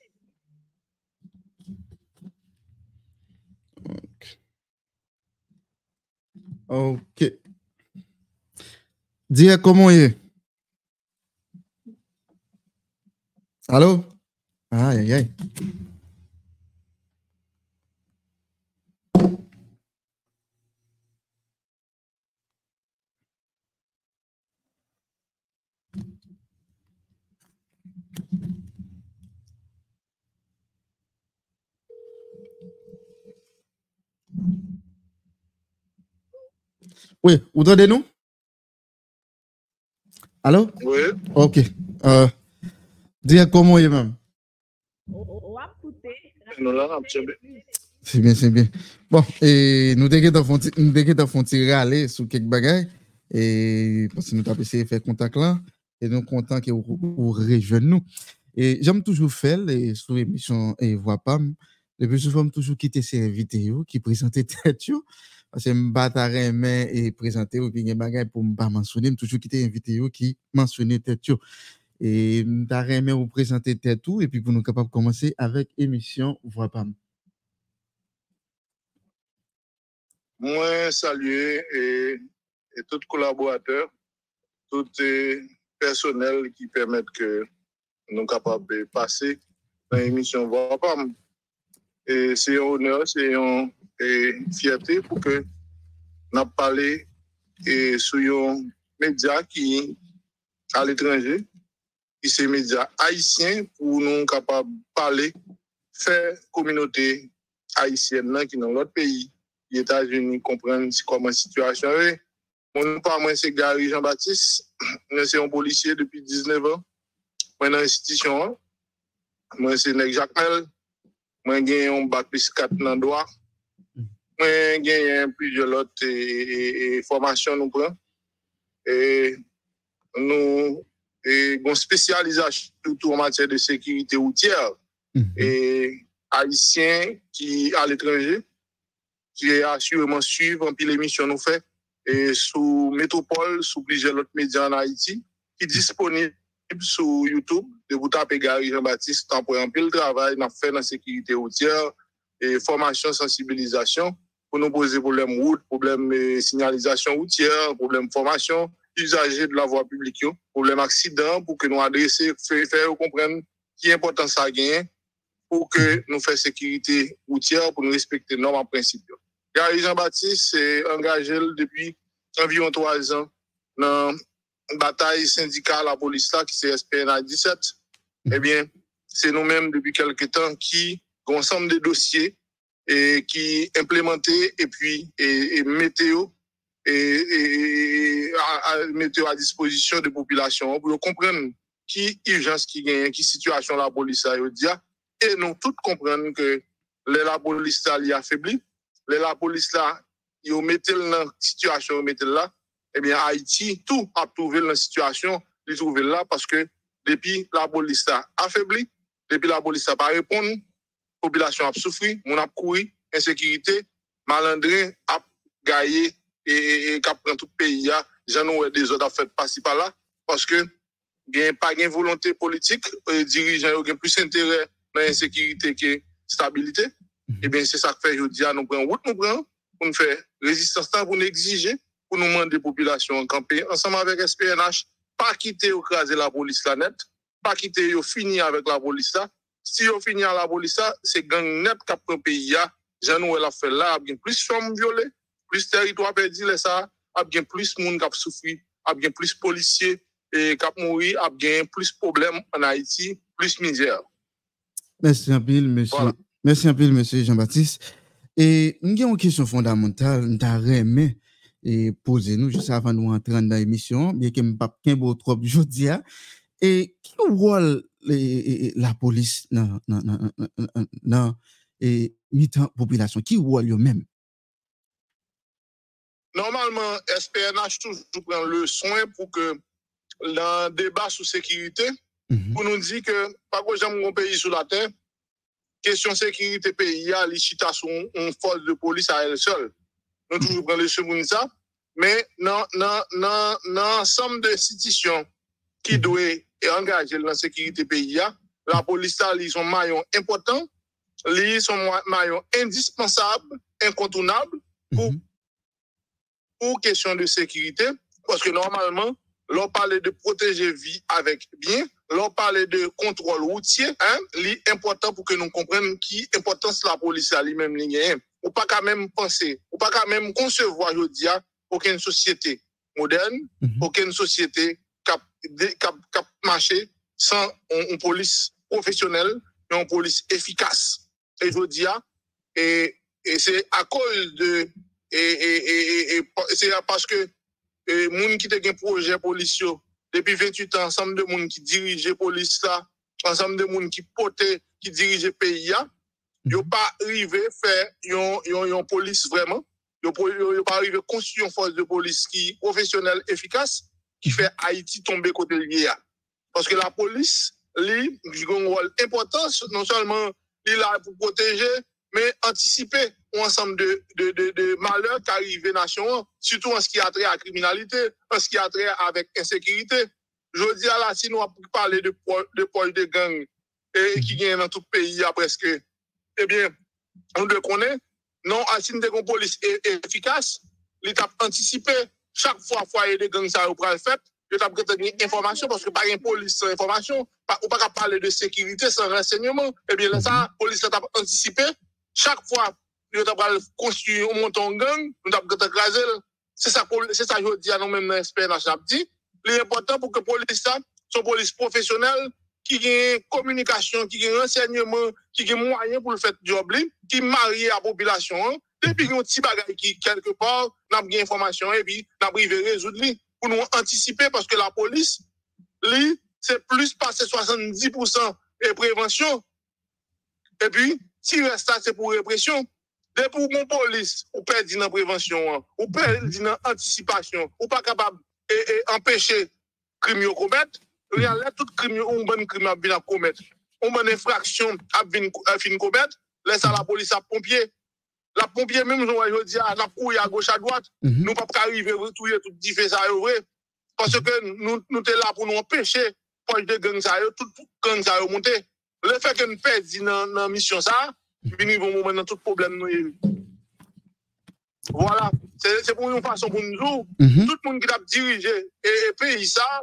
Ok. Dire comment il est. Allô? Aïe, aïe. Oui, vous entendez-nous? Allô? Oui. Ok. Dire comment il est même. C'est bien. Bon, et nous déguetons tirer aller sur quelques bagages et parce que nous avons essayé de faire contact là et nous content que vous rejoignez nous. Et j'aime toujours faire les sous émission et voix pam. Les plus souvent toujours quitter ces invités qui présentaient tête yo. Parce que je battais main et présenté ou bien bagaille pour me pas mentionner toujours quitter invité qui mentionnait tête et battais main ou présenter tête tout et puis pour nous capable commencer avec émission voix pam. Moi saluer et tout collaborateur, tout personnel qui permettent que nous capable de passer dans émission voix pam. Et c'est un honneur, c'est une fierté pour que nous parlions sur un média qui à l'étranger, qui c'est un média haïtien pour nous capable de parler, faire communauté haïtienne qui est dans l'autre pays, les États-Unis comprennent comment la situation est. Mon nom, c'est Gary Jean-Baptiste, je suis un policier depuis 19 ans, je suis dans l'institution, je suis Jacques Mel. Moi j'ai un bac plus 4 dans droit Il y a plusieurs autres formations nous prenons. Et nous avons spécialisation tout en matière de sécurité routière. Et haïtiens qui à l'étranger, qui assurément suivent en pile l'émission nous fait et sous Métropole, sous plusieurs autres médias en Haïti, qui disponible sur YouTube, de vous taper Gary Jean-Baptiste, tant pour un pile travail, nous fait dans la sécurité routière et formation, sensibilisation, pour nous poser problème route, problème signalisation routière, problème formation, usagers de la voie publique, problème accident, pour que nous adresser, faire comprendre qui est important ça gagner pour que nous fassions sécurité routière, pour nous respecter normes en principe. Gary Jean-Baptiste s'est engagé depuis environ 3 ans dans une bataille syndicale à la police, là, qui c'est SPNH 17. Eh bien, c'est nous-mêmes depuis quelques temps qui ensemble des dossiers et qui implémenter et puis et météo à disposition des populations pour comprendre qui urgence qui gagne, qui situation la police a dire. Et nous tous comprendre que la police est affaiblie, la police là, ils mettent dans situation, mettent là, eh bien Haïti tout a trouvé dans situation, ils trouvé là parce que depuis la police a affaibli, depuis la police a pas répondre, population a souffri, mon a couru, insécurité, malandrin a gagné et cap prend tout pays là, j'en ai des autres à faire passer par là parce que gain pas gain volonté politique, dirigeants ont plus intérêt dans insécurité que stabilité. Et bien c'est ça que fait aujourd'hui nous prend route nous prend pour nous faire résistance pour nous exiger pour nous demander population en camper ensemble avec SPNH pas quitter écraser la police là net, pas quitter yo finir avec la police là. Si on finit à la police, c'est gang net qui prend pays. J'en ai la fait là, il y a plus de femmes violées, plus de territoires perdus, il y a plus de monde qui souffre, il y a plus de policiers qui mourent, il y a plus de problèmes en Haïti, plus de misère. Merci un peu, monsieur. Voilà. Merci un peu, monsieur Jean-Baptiste. Et nous avons une question fondamentale, nous avons posé nous juste avant de nous entrer dans l'émission, bien que nous n'avons pas de aujourd'hui. Et qui rôle la police non et mitan population qui voit eux-mêmes normalement SPNH toujours prend le soin pour que dans débat sur sécurité pour nous dire que pas que jamais un pays sur la terre question sécurité pays a licitation une force de police à elle seule nous toujours prend le soin ça mais non ensemble de institutions qui doit et engagé dans la sécurité pays. La police, ils sont maillons importants, ils sont maillons indispensables, incontournables pour question de sécurité. Parce que normalement, l'on parle de protéger vie avec bien, l'on parle de contrôle routier, c'est important pour que nous comprenions qui importance la police à lui-même. Ou pas qu'à même penser, ou pas qu'à même concevoir, je dis, aucune société moderne, aucune société cap marché sans une police professionnelle et une police efficace et je dis et c'est à cause de c'est parce que moun qui te gen projet policier depuis 28 ans ensemble de moun qui dirige police là ensemble de moun qui porter qui dirige pays là yo pas arrivé faire yon police vraiment yo pas arrivé construire une force de police qui professionnelle efficace qui fait Haïti tomber côté lié parce que la police lui joue un rôle important non seulement il là pour protéger mais anticiper un ensemble de malheurs qui arrivent nation surtout en ce qui a trait à la criminalité en ce qui a trait avec insécurité je dis à la si nous parler de poche de gang et qui gagne dans tout pays presque eh bien on le connaît non si une police efficace il t'a anticipé chaque fois foyer de gang ça au pral fait je t'a donner information parce que pas une police sans information ou pas parler de sécurité sans renseignement et bien là ça police t'a anticipé chaque fois je t'a pral construire un monton gang nous t'a craser c'est ça je dis à nous même dans SPNH n'a dit l'important pour que police ça son police professionnelle qui gagne communication qui gagne renseignement qui gagne moyen pour le faire job li qui marie à population depuis qu'on petit bagaille qui quelque part n'a bien information et puis n'a privé résoudre lui pour nous anticiper parce que la police lui c'est plus passé 70% de prévention et puis si reste ça c'est pour répression Dès pour mon police, ou perdre dans prévention, ou perdre dans anticipation, ou pas capable empêcher crime yo commettre, là tout crime ou bonne crime a bien commettre, ou bonne infraction a fin commettre, laisse la police à pompier. La pompier même je dis à la couille à gauche à droite, nous pas arriver retrouver tout dit fait ça vrai parce que nous t'es là pour nous empêcher poche de gang ça tout gang ça monter. Le fait que nous perdons dans mission ça, venir bon moment dans tout problème nous. Voilà, c'est pour une façon pour nous tout le monde qui t'a dirigé et pays ça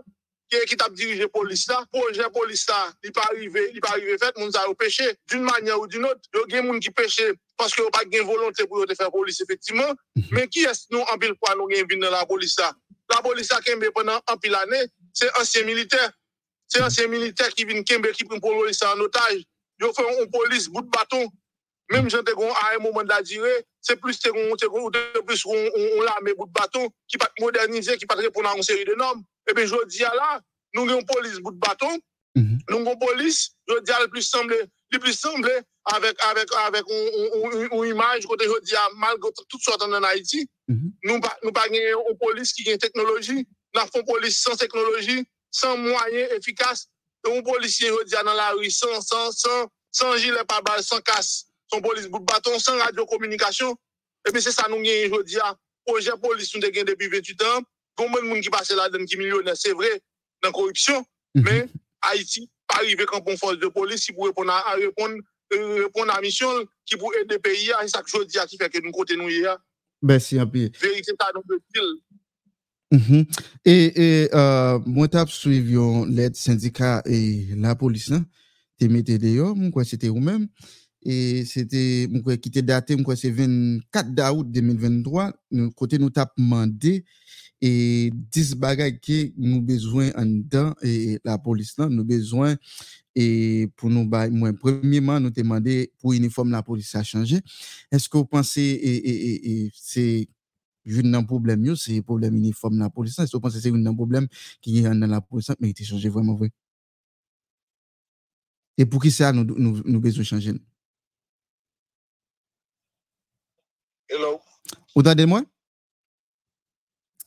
qui t'a dirigé police là, projet police là, il pas arrivé fait monde ça pêché d'une manière ou d'une autre, il y a des gens qui pêchent parce que pas gain volonté pour te faire police effectivement, mais qui est nous en pile fois nous gain venir dans la police là. La police là kembe pendant en pile année, c'est ancien militaire. C'est ancien militaire qui vient kembe qui prend police en otage. Yo fait une police bout de bâton. Même j'étais à un moment de la durée, c'est plus on l'armée bout de bâton qui pas moderniser, qui pas répondre à une série de normes. Et bien je dis à là, nous avons une police bout de bâton, nous avons une police, je dis à le plus semblé avec une image côté je dis à malgré toutes sortes en Haïti, nous pas une police qui a une technologie, nous avons une police sans technologie, sans moyens efficaces, un policier je dis dans la rue sans gilet par balle, sans casse. Son police bout de bâton, sans radiocommunication. Et bien, c'est ça, nous avons aujourd'hui. Projet police, nous avons depuis 28 ans. Combien de monde qui passe là-dedans, qui millionnaire, c'est vrai, dans la corruption. Mais Haïti, pas arrivé quand on force de police, qui pour répondre à la mission, qui pour aider le pays. C'est ça que je dis, qui fait que nous continuons. Merci, un peu. Vérité, ça, nous le dit. Et, moi, t'as suivi l'aide syndicat et la police, hein. T'es mis d'ailleurs, moi, quoi, c'était vous-même. Et c'était qui était daté c'est 24 d'août 2023 côté nous t'a demandé et 10 bagages que nous besoin en dedans et la police là nous besoin et pour nous premièrement nous demander pour uniforme la police a changé. Est-ce que vous pensez et c'est un problème yo c'est problème uniforme la police là? Est-ce que vous pensez c'est un problème qui est dans la police mais il a changé vraiment vrai? Et pour qui ça nous besoin changer? Hello. Vous entendez-moi?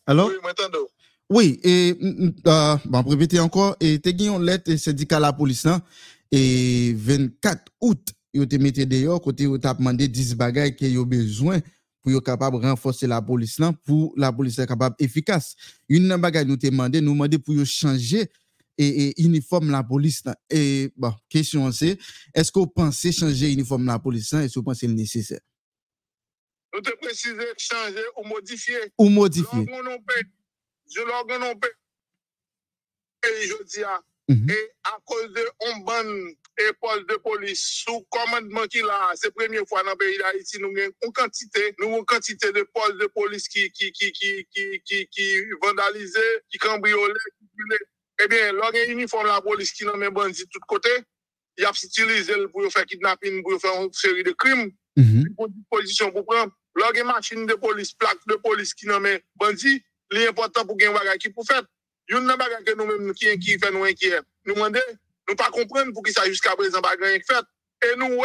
Allô? Oui, m'entendez. Oui, et bon, répétez encore et t'es gagné une lettre syndicat la police là et 24 août, yo te metté dehors côté yo t'a demandé 10 bagages que yo besoin pour yo capable renforcer la police là pour la police capable efficace. Une nan bagage nous demander pour yo changer et uniforme la police là et bon, question c'est est-ce que vous pensez changer uniforme la police là et si vous pensez le nécessaire? Nous te préciser, changer ou modifier. L'organe on peut. Et je dis, et à cause de on bonne épaule de police, sous commandement qu'il a, c'est la première fois dans le pays d'Haïti, nous avons une quantité de pôles de police qui vandalisent, qui cambriolent, qui violent. Eh bien, l'organe uniforme la police qui n'a même bandit de tous côtés, il a utilisé pour faire kidnapping, pour faire une série de crimes. Pour disposition pour prendre l'orgue machine de police, plaque de police qui nomme bandit, l'important pour gagner bagage qui pour faire. Une bagage que nous-mêmes qui fait nous inquiet. Nous demander, nous pas comprendre pour qui ça jusqu'à présent bagage qui fait. Et nous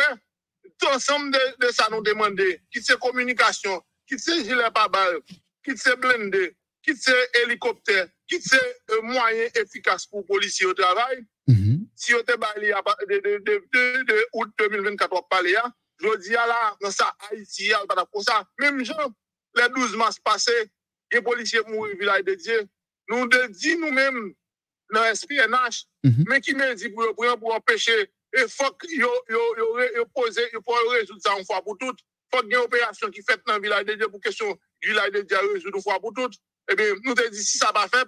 tout ensemble de ça nous demander, qui c'est communication, qui c'est gilet pare-balles, qui c'est blindé, qui c'est hélicoptère, qui c'est moyen efficace pour policiers au travail. Si on te parle de août 2024 on parle là. Je dis là, dans ça, Haïti, on va pour ça. Même gens, le 12 mars passé, les policiers mourent au village de Dieu. Nous disons nous-mêmes dans SPNH, mais qui me dit pour empêcher, et faut qu'ils résoudre ça une fois pour toutes. Faut qu'il y ait une opération qui fait dans le village de Dieu pour question du village de Dieu résoudre une fois pour toutes. Eh bien, nous te disons, si ça va faire,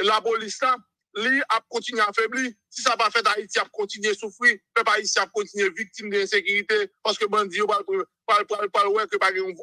la police là, lui a continué à faiblir. Si ça n'a pas fait, Haïti a continué à souffrir. Le peuple haïtien a continué victime d'insécurité parce que bandit n'a pas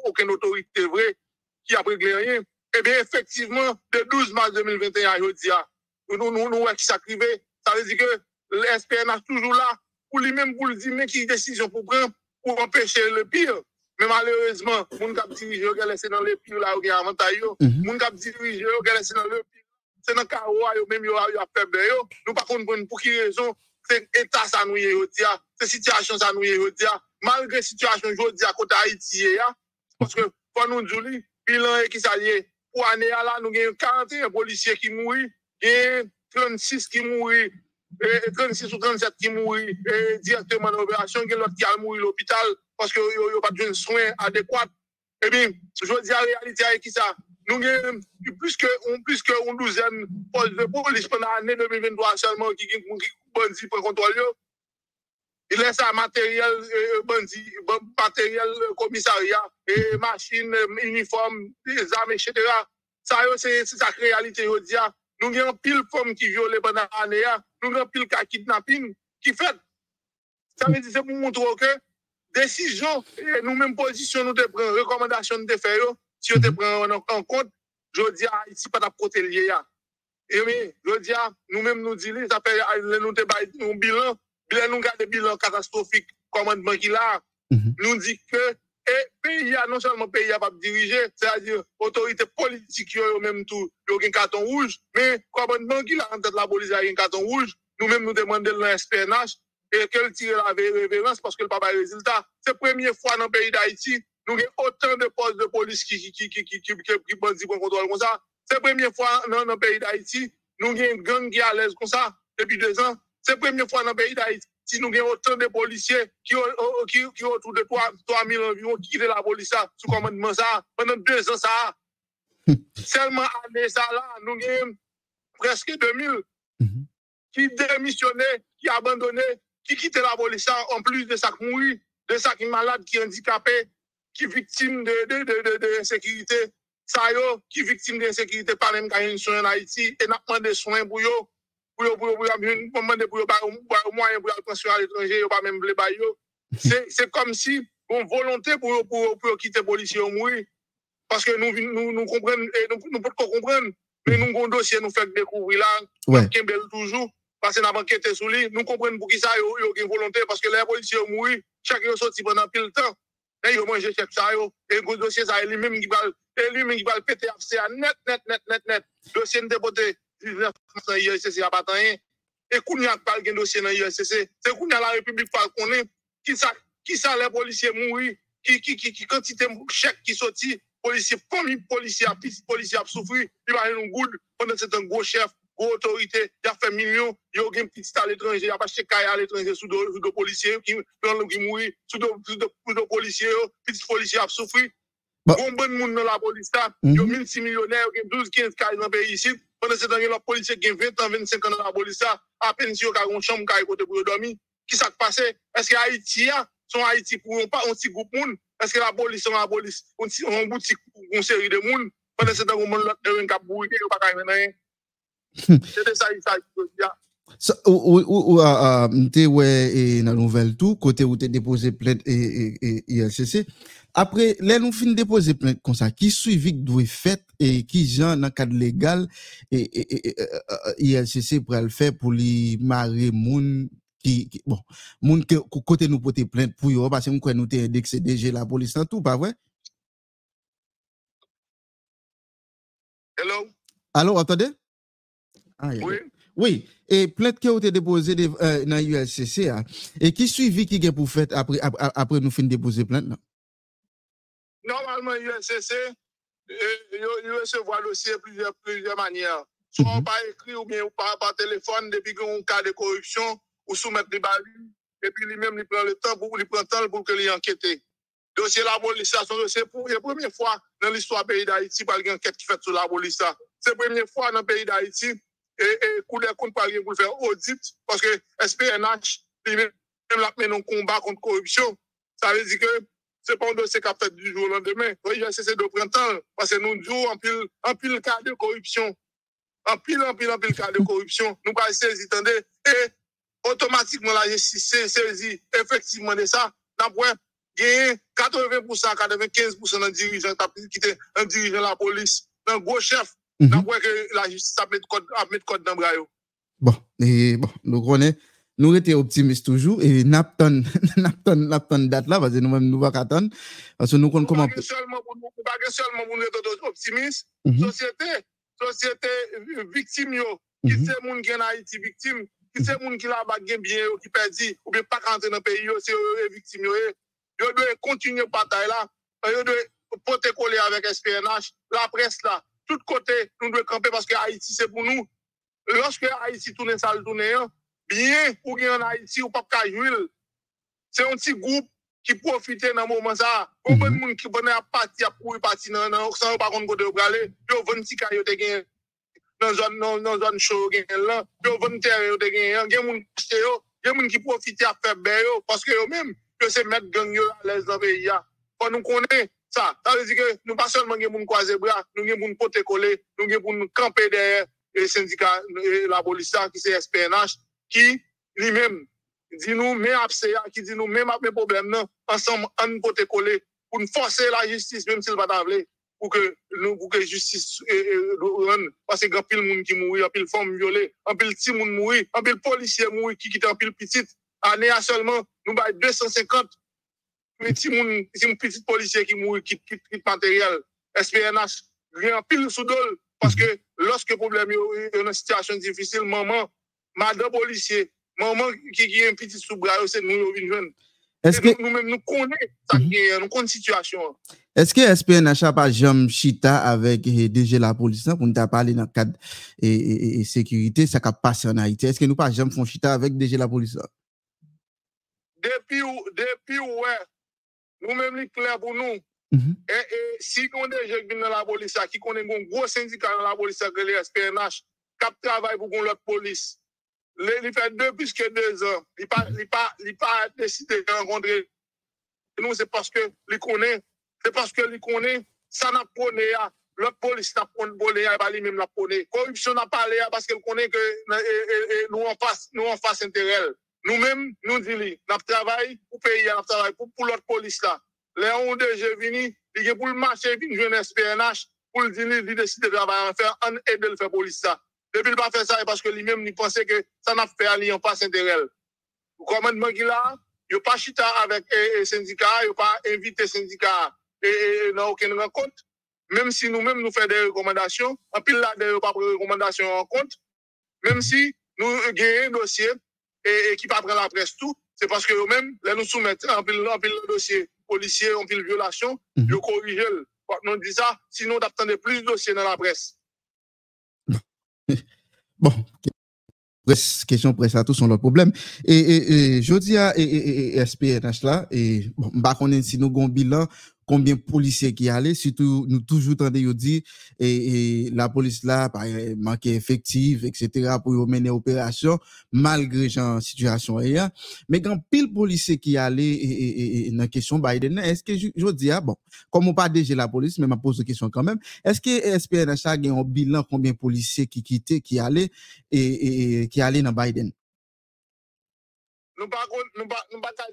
aucune autorité vraie qui a réglé rien. Eh bien, effectivement, le 12 mars 2021, nous qui s'accrivait. Ça veut dire que le SPNH toujours là pour lui-même pour lui dire mais qui décision pour prendre pour empêcher le pire. Mais malheureusement, les gens qui dirigent, ils laissent dans le pire là où ils ont avantage. Les gens qui dirigent, ils laissent dans le pire. C'est dans le cas où même yo a faible yo nous pas comprendre pour qui raison c'est état ça nous yo dia c'est situation ça nous yo dia malgré la situation aujourd'hui à côté Haïti, parce que quand nous disons, bilan qui s'allie, pour année à là, nous avons 41 policiers qui mourent, et 36 qui mourent, 36 ou 37 qui mourent directement dans l'opération, et l'autre qui a mouru à l'hôpital parce qu'il n'y a pas de soins adéquats. Eh bien, je dis la réalité avec qui ça. Nous avons plus que une douzaine de postes de police pendant l'année 2023 seulement qui bandit pour contrôler. Il laisse un matériel bandit, matériel commissariat, et machines, uniformes, des armes, etc. Ça, c'est sa réalité. Nous avons pile femmes qui violent pendant l'année. Nous avons pile cas kidnapping qui fait. Ça veut dire c'est pour montrer que décision, nous-mêmes position, nous te prenons, recommandation de faire, si on te prend en compte, je dis à Haïti pas d'apporter lié. Et oui, je dis à nous-mêmes nous disons, ça fait nous te baillons bilan nous garde bilan catastrophique, commandement qu'il a, nous dit que pays a non seulement pays a pas diriger, c'est-à-dire autorité politique yo même tout, yo gen carton rouge, mais commandement qu'il a en tête la police a un carton rouge, nous-mêmes nous demandons le SPNH et qu'elle tire la révérence parce que le papa résultat. C'est la première fois dans le pays d'Haïti, nous avons autant de postes de police qui bandit pour contrôle comme ça. C'est la première fois dans le pays d'Haïti, nous avons une gang qui est à l'aise comme ça depuis 2 ans. C'est la première fois dans le pays d'Haïti, nous avons autant de policiers qui ont autour de 3 000 environ qui quittent la police sous commandement ça pendant 2 ans. Ça. Seulement année ça là, nous avons presque 2 000 qui démissionnaient, qui abandonnaient, qui quittent la police en plus de ça qui mourir, de ça qui malade, qui handicapé, qui victime de insécurité, ça yo, qui victime d'insécurité par même quand ils sont en Haïti et n'a pas de soins pour yo, pour moyen pour pension à l'étranger, yo pas même les ba yo. C'est comme si on volonté pour quitter policier ou mourir parce que nous comprenons et nous pas comprendre mais nous gon dossier nous fait découvrir là, Kembel toujours parce que n'avant qu'était sous lui, nous comprenons pour qui ça yo une volonté parce que les policiers mourir, chaque yo sorti pendant pile temps. Et yo manger chèque ça yo et gros dossier ça lui-même qui va péter à net dossier dépoté 19 dans ULCC a pas rien et kounya pas gen dossier dans ULCC c'est kounya la République pas connaît qui ça les policiers mourir qui quantité chèque qui sorti policiers famille policiers a souffrir il va nous good pendant c'est un gros chef gros autorité il a fait millions il a gen petit à l'étranger il a pas chèque à l'étranger sous de policiers qui mourir sous de policiers petit policiers a souffrir bon bon monde dans la police là il a multimillionnaire il a 12-15 cas dans pays ici pendant c'est dans la police qui a 20 ans 25 ans dans la police là à peine si on a une chambre à côté pour dormir qui ça passe est-ce que Haïti a son Haïti pour on pas un petit groupe monde est-ce que la police on boutique une série de monde pendant c'est dans le monde l'autre un cap bourré pas rien. C'était ça, ça. T'es ouais dans nouvelle tout côté où t'es déposé plainte et ILCC. Après, là nous fin déposer plainte comme ça qui suivi doit fait et qui gens dans cadre légal et ILCC pour le faire pour les marrer moun qui bon moun côté nous porter plainte pour yo parce que nous croit nous t'es indexé DG la police en tout pas vrai. Hello. Allô, attendez. Ah, yeah. Oui, et plainte qui a été déposée dans ULCC et qui suivi qui est pour fait après nous fin déposer plainte là. Normalement ULCC recevoir dossier plusieurs manières. Soit par écrit ou bien par téléphone depuis qu'on cas de corruption ou soumettre les balles et puis lui-même il prend le temps pour que lui enquêter. Dossier la police ça son dossier pour la première fois dans l'histoire pays d'Haïti par une enquête qui fait sur la police là. C'est la première fois dans le pays d'Haïti et qu'on ne pas rien pour faire audit parce que SPNH même la mène un combat contre corruption. Ça veut dire que c'est pas un dossier qui a fait du jour au lendemain. Oui, c'est de printemps parce que nous jouons en pile cas de corruption. En pile cas de corruption. Nous pas saisi tendez et automatiquement la justice saisit effectivement de ça. D'après gagner 80% 95% d'un dirigeant qui était un dirigeant la police, un gros chef. Donc que la justice a mis code dans bras. Bon, nous connaît, nous était optimistes toujours et n'attend date là parce que nous même nous va attendre parce que nous connaît comment seulement pour nous être optimistes. Société victime yo, qui c'est monde qui en Haïti victime, qui c'est monde qui là bas gain bien qui perdu ou bien pas rentrer dans pays yo, c'est victime yo Vous devez continuer la bataille là. Vous devez porter coller avec SPNH, la presse là. Tout côté, nous devons camper parce que Haïti, c'est pour nous. Lorsque Haïti tourne ça, le tourne, bien ou bien en Haïti, ou pas qu'à jouer. C'est un petit groupe qui profite dans le moment ça. Combien de monde qui venait à partir pour partir dans le sans pas contre côté de aller, yo 26 caillots de gain dans zone non zone chaud gain là, yo 20 terre de gain, gain monde qui yo, gain monde qui profite à faire bien yo parce que yo même que c'est mettre gang yo à l'aise dans pays là. Quand nous connaît ça, ça veut dire que nous pas seulement gain monde croiser bras, nous gain monde porter coller, nous gain monde camper derrière les syndicats la police qui c'est SPNH qui lui-même dit nous mais abséa qui dit nous même après problème non ensemble on côté coller pour forcer la justice même s'il va t'avler pour que nous pour que justice rende parce que grand pile monde qui mourir en pile femme violée en pile petit monde mourir en pile policier mourir qui quitte en pile petite année à seulement nous bail 250 petit monde petit policier qui mourir qui matériel SPNH grand pile sous dol parce que lorsque problème est une situation difficile maman madame policier maman qui est un petit sous-bras, c'est nous qui venons. Est-ce que nous-mêmes nous connaissons, nous connaissons situation. Est-ce que SPNH n'a pas jamais chita avec DG la police pour nous parler dans le cadre et sécurité, ça qui a passé en Haïti? Est-ce que nous pas jamais font chita avec DG la police? Depuis ouais, nous-mêmes les clairs pour nous. Et si on DG qui dans la police, qui connaît un gros syndicat dans la police, que les SPNH, qui travaille pour l'autre police. Il fait plus que 2 ans. Il pas décidé de rencontrer. Nous, c'est parce que il connaît. C'est parce que il connaît. Ça n'a pas né. La police n'a pas volé. Il pas lui-même la connaît. Corruption n'a pas l'air parce qu'elle connaît que nous en face intérêt. Nous-mêmes, nous disons, nous travaillons pour payer, nous travaillons pour l'autre police là. Les on DG vini, il est pour le marché, il vient un SPNH pour le dire, il décide de travailler en faire un aide de faire police ça. Depuis le pas fait ça, parce que lui-même, il pensait que ça n'a fait aller en passe intérêt. Le commandement qu'il a, il n'a pas chita avec les syndicats, il n'a pas invité les syndicats et n'a aucune rencontre. Même si nous-mêmes, nous faisons des recommandations, en pile là, il n'a pas pris de recommandations en compte. Même si nous gagnons un dossier et qui ne prend pas la presse tout, c'est parce que nous-mêmes, nous soumettons en pile le dossier policier, en pile violation, nous corrigeons. Nous disons ça, sinon, d'attendre plus de dossiers dans la presse. Bon, question presse à tous sont leurs problèmes. Et je dis à SPNH là, et bon, bah connaît si nous gon bilan combien policiers qui allaient, surtout nous toujours tendez yo dit et la police là manque effective etc. pour mener opération malgré genre situation là, mais grand pile policiers qui allaient et dans question Biden, est-ce que je dis à bon, comme on pas DG la police mais m'a pose question quand même, est-ce que SPNH a un bilan combien policiers qui quittaient qui allaient et qui allaient dans Biden? Nous pas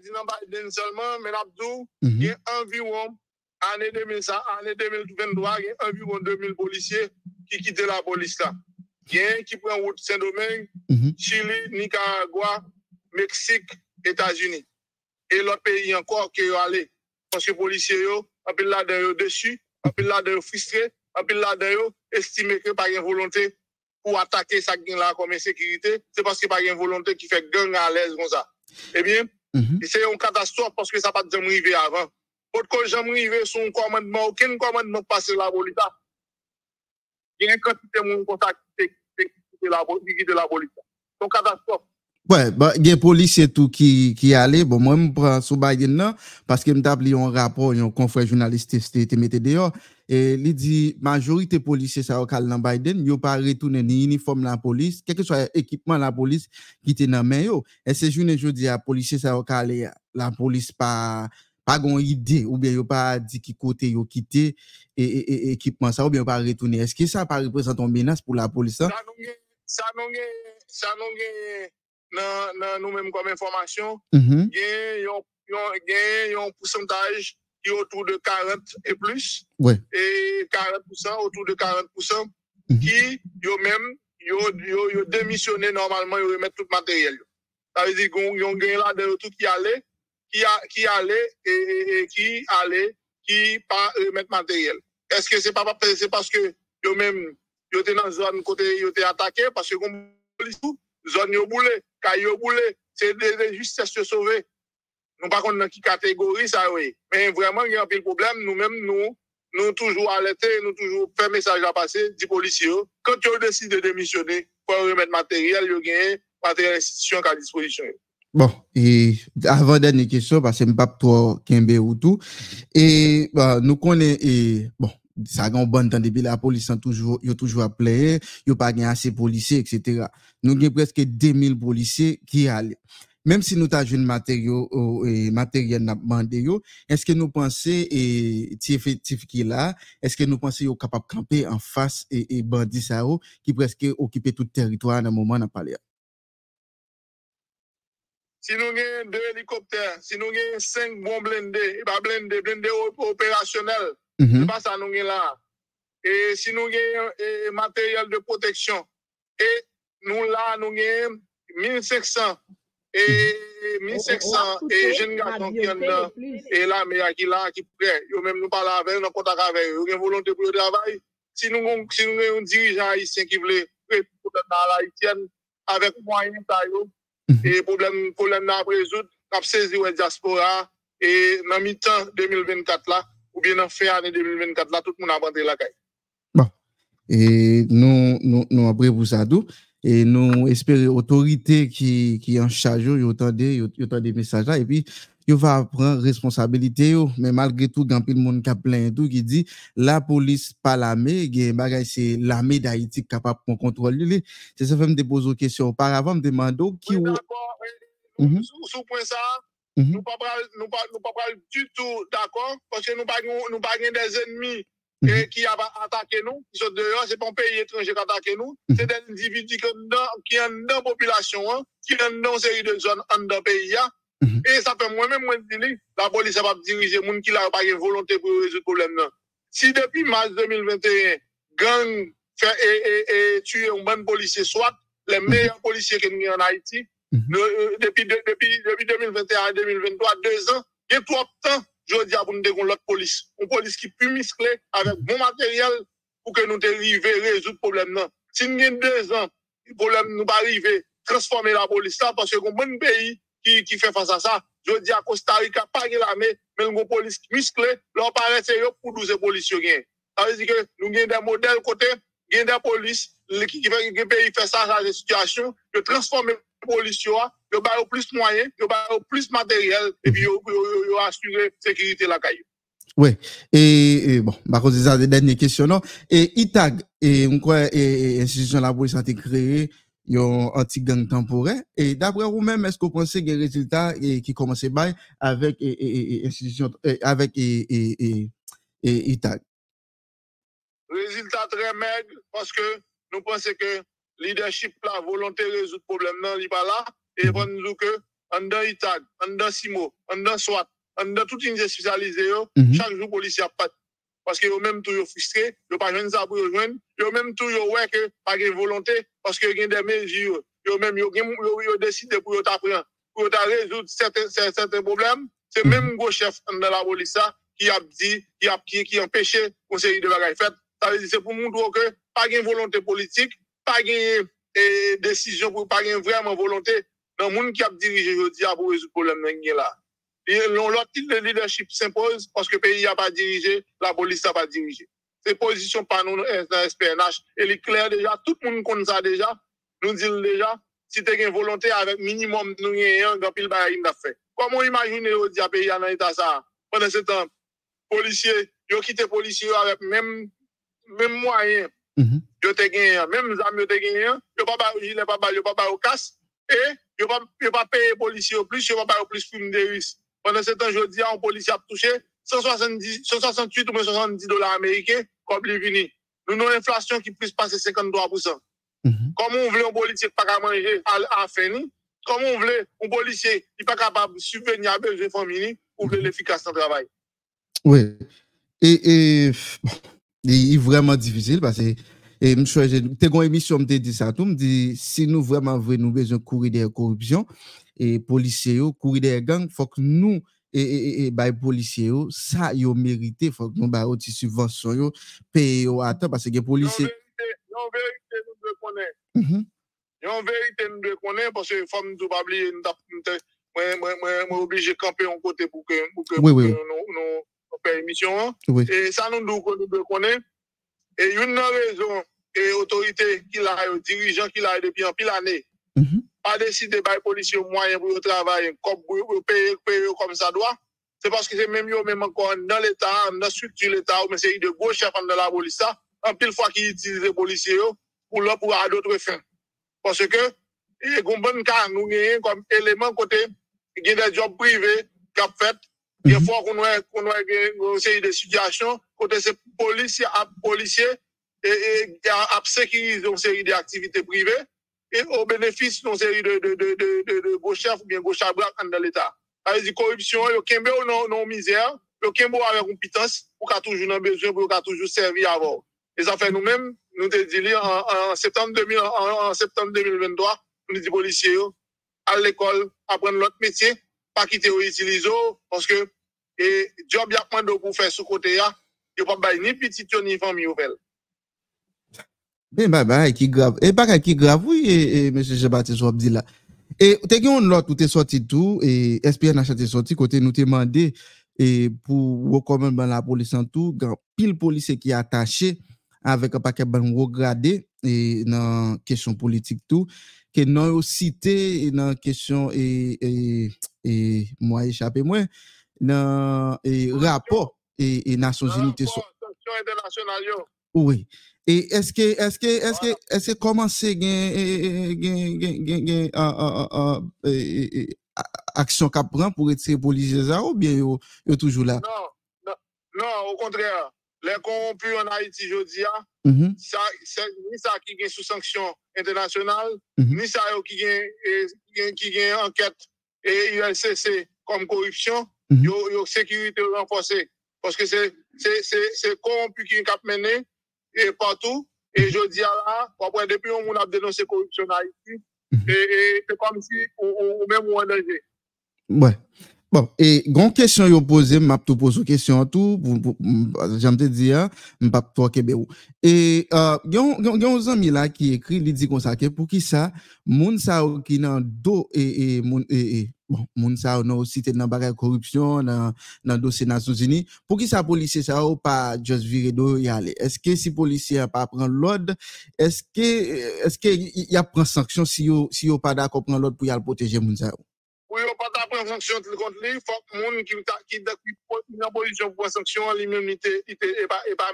dit dans Biden seulement mais l'abdou il y a environ année 2023, il y a environ 2000 policiers qui quittent la police là. Il y a qui prend route Saint-Domingue, Chili, Nicaragua, Mexique, États-Unis. Et l'autre pays encore qui est allé parce que policiers yo, en pile là dedans dessus, en pile là dedans frustré, en pile là dedans estimé que pas une volonté pour attaquer ça gang là comme insécurité, c'est parce que pas une volonté qui fait gang à l'aise comme ça. Eh bien, c'est une catastrophe parce que ça pas jamais arrivé avant. Pourquoi jamais arrivé son commandement, aucun commandement passe la police. Il y a quand mon contact de la police. Donc catastrophe. Ouais, bah il y a policiers tout qui allait. Bon moi me prend sous Biden là parce que me t'a appelé un rapport, un confrère journaliste était metté dehors et il dit majorité policiers ça au cal dans Biden, yo pas retourner ni uniforme la police, quel que soit équipement la police qui était dans main yo. Et c'est journée jodi à policiers ça au cal la police pas gon idée ou bien yo pas dit qui côté yo quitté et équipement ça ou bien pas retourner. Est-ce que ça pas représente une menace pour la police ça? Ça non dans nous-mêmes comme information, il y a un pourcentage qui est autour de 40 et plus, ouais. Et 40%, autour de 40%, qui, ils ont démissionné normalement, ils remettent tout le matériel. Ça veut dire qu'ils ont gagné là de tout qui allait, qui pas remettre matériel. Est-ce que c'est parce que ils étaient dans une zone côté, ils étaient attaqués, parce que comme police, zone yo boule, caillou boule, c'est des justices se sauver. Nous pas connaissons qui catégorie ça oui. Mais vraiment il y a un problème, nous-mêmes nous toujours alertés, nous toujours faire message à passer du policier. Quand tu décides de démissionner, pour remettre matériel, il y a matériel institution à disposition. Bon, et avant dernière question parce que m'pas toi Kembe ou tout et bah, nous connaît et bon ça gagne bon temps depuis la police sont toujours yo toujours appelé, yo pas gagne assez policiers etc. Nous gagne presque 2000 policiers qui allent. Même si nous t'as jeune matériel n'a demandé yo, est-ce que nous pensez et ti effectif qui là, est-ce que nous pensez yo capable camper en face et bandit ça qui presque occuper tout territoire dans moment n'a parler. Si nous avons 2 hélicoptères, si nous avons 5 bons blindés, pas blindés opérationnels, c'est pas ça nous avons là. Et si nous avons matériel de protection, et nous là, nous avons 1500 et jeunes garçons qui sont là, et là, qui prêt, ils même nous parlent avec, nous contactent avec, ils ont une volonté pour le travail. Si nous avons un dirigeant haïtien qui veut dans l'haïtienne, avec moyen taillot, et problème n'a résoudre n'a saisi la diaspora et dans mi-temps 2024 là ou bien en fin année 2024 là tout le monde a rentré la caille. Bon et nous après pour ça tout et nous espérer autorité qui en charge yo tande message là et puis yo va prendre responsabilité yo mais malgré tout grand pile monde qui a plein tout qui dit la police pas l'armée gagne bagage c'est l'armée d'Haïti capable prendre contrôle lui c'est ça fait me déposer une question auparavant me demande qui sous point ça nous pas du tout d'accord parce que nous pas des ennemis qui a attaqué nous qui sont dehors c'est pas un pays étranger qui attaque nous c'est des individus qui en dans population qui en dans série de zones en dans pays là. Et ça fait moi-même dire la police va diriger monde qui n'a pas une volonté pour résoudre le problème là. Si depuis mars 2021 gang fait et tuer un bon policier soit les meilleurs policiers que nous en Haïti depuis 2021 à 2023 2 ans et 3 ans je dis à pour nous dégon l'autre police une police qui plus musclée avec bon matériel pour que nous arrivions résoudre problème là. Si nous avons 2 ans le problème nous pas arriver transformer la police là parce que un bon pays qui fait face à ça. Je dis à Costa Rica, pas de l'armée, mais une police musclée, leur paraît sérieux pour 12 policiers. Ça veut dire que nous avons des modèles côté, nous avons des polices qui fait ça à la situation, de transformer les policiers, de bailler plus de moyens, de bailler plus de matériel, et puis de assurer la sécurité de la caille. Oui, et bon, par contre, c'est ça la dernière question. Non? Et ITAG, et on croit que l'institution de la police a été créée. Yon anti-gang temporaire. Et d'après vous-même, est-ce que vous pensez qu'il y a des résultats qui commencent à bailler avec institution, avec ITAG? Résultat très maigre parce que nous pensons que leadership, la volonté de résoudre le problème, non, n'est pas là. Et on nous que, dans ITAG, dans SIMO, dans SWAT, dans toute une spécialisée, chaque jour, policier a pas. Parce que eux-mêmes toujours frustrés, ils pas joindre ça pour joindre, eux-mêmes toujours ouais que pas de volonté parce que gain des mesures, eux-mêmes ils décident pour t'apprendre, pour résoudre certains problèmes, c'est même gros chef dans la police ça qui a dit qui empêchait conseil de bagaille faite, ça veut dire c'est pour montrer que pas de volonté politique, pas de décision pour pas vraiment volonté dans monde qui a dirigé aujourd'hui pour résoudre problème là. Et l'autre type de leadership s'impose parce que le pays n'a pas dirigé, la police n'a pas dirigé. Ces positions par nous, dans SPNH, elle est claire déjà, tout le monde connaît ça déjà, nous disons déjà, si tu as une volonté avec minimum, nous avons un grand pile bagaille à faire. Comment imaginer au dia pays dans l'état ça? Pendant ce temps, policiers, ils ont quitté les policiers avec même moyens, ils ont gagné, même armes, ils ont gagné, ils n'ont pas au casse, et ils n'ont pas payé les policiers plus, ils n'ont pas plus pour des risques. Pendant ce temps, je dis à un policier a touché $168 ou $70 américains comme les vini. Nous avons une inflation qui puisse passer 53%. Comment on veut un policier qui n'est pas capable de manger à fin? Comment on veut un policier qui n'est pas capable de subvenir à besoin de famille ou de l'efficace dans le travail? Oui. Et c'est vraiment difficile parce que tu as une émission qui dit ça. Tu me dis si nous vraiment voulons besoin de courir de la corruption, et policiers courir des gangs faut que nous et bay policiers ça yo mérité faut que nous bay autre subvention yo payer attend parce que policiers en vérité nous le connaît en vérité nous le connaît parce que faut nous pas oublier moi obligé de camper en côté pour que nous fassions émission. Oui. Et ça nous doit connaître. Et une raison, et autorité qui l'a, dirigeant qui l'a depuis en pile année, pas décidé par les policiers moyens pour travailler, pour payer comme ça doit. C'est parce que c'est même eux, même encore dans l'État, dans la structure de l'État, mais c'est de gros chefs de la police, en pile fois qu'ils utilisent les policiers pour à d'autres fins. Parce que, il y a un bon cas, nous avons comme élément côté, il y a des jobs privés qui ont fait, il y a une série de situations, côté c'est policiers, et à sécuriser une série d'activités privées, et au bénéfice d'une série de gros chefs ou bien gros chabraques dans l'État. Avec la corruption, il y a quelqu'un non misère, il y a quelqu'un avec une pitance, pour qu'il y a toujours un besoin, pour qu'il y a toujours servi avant. Et ça fait nous-mêmes, nous te dit en septembre 2023, nous dit policiers, à l'école, apprendre l'autre métier, pas quitter ou utiliser, parce que, et, job y a plein d'eau pour faire ce côté-là, il n'y a pas ni petit, ni famille ou belle. Ben, qui grave. Et pas qui grave, oui, et, M. Jean-Baptiste, vous avez dit là. Et, t'es qui on l'autre, tout est sorti tout, et, SPNH est sorti, côté nous te demandé, et, pour, recommander la police en tout, pile policier qui est attaché, avec un paquet ban regradé et dans question politique tout que non cité dans question et moi échappé moi dans et rapport et Nations Unies internationales. Oui. Et est-ce que commencer action qu'a prend pour retirer policiers ça ou bien yo toujours là? Non, au contraire. Les corrompus en Haïti, je dis, ça, c'est ni ça qui est sous sanction internationale, ni ça qui est enquête et ULCC comme corruption, yo sécurité renforcée. Parce que c'est corrompus qui est mené et partout. Et je dis là, après, depuis on a dénoncé la corruption en Haïti, et c'est comme si on même en danger. Ouais. Bon, et grande question yo poser, m'a tout poser question tout pour j'aime te dire m'pa toi kebeu. Et gon zami là qui écrit, il dit comme ça que pour qui ça moun sa ki nan do et bon moun sa non cité nan bagay corruption dans dossier Nations Unies, pour qui ça policier ça ou pas juste virer do y aller. Est-ce que si policier pas prendre l'ordre, est-ce que y a prend sanction si yo pas d'accord prendre l'ordre pour y aller protéger moun sa? Oui, on pas d'apprendre sanction contre lui, il faut que monde qui dans position pour sanction l'immunité et pas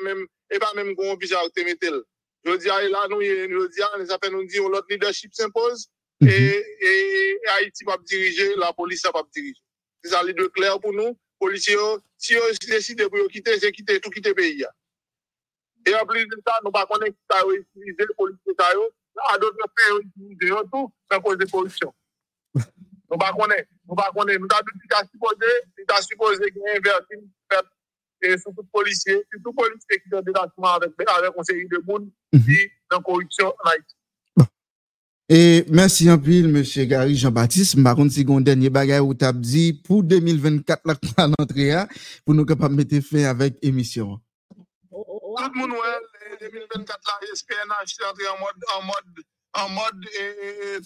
même qu'on oblige à te mettre. Je dis là nous les appels nous disent l'autre leadership s'impose et Haïti va diriger, la police va diriger. C'est ça les deux clairs pour nous, policiers si on décide pour quitter, c'est quitter tout quitter pays. Et en plus de ça, nous pas connaître ça utiliser policiers ça à d'autres pays de tout ça cause de corruption. Nous ne connaissons pas. Nous avons supposé qu'il y ait un vertige fait sur tout policier, surtout policier qui ont des relations avec un série de monde qui dans la corruption en Haïti. Et merci en pile, monsieur Gary Jean-Baptiste. Par contre, si on dernier bagage ou t'as dit pour 2024 la plan d'entrée pour nous capable mettre fin avec émission. Tout le monde 2024 la SPNH est entré en mode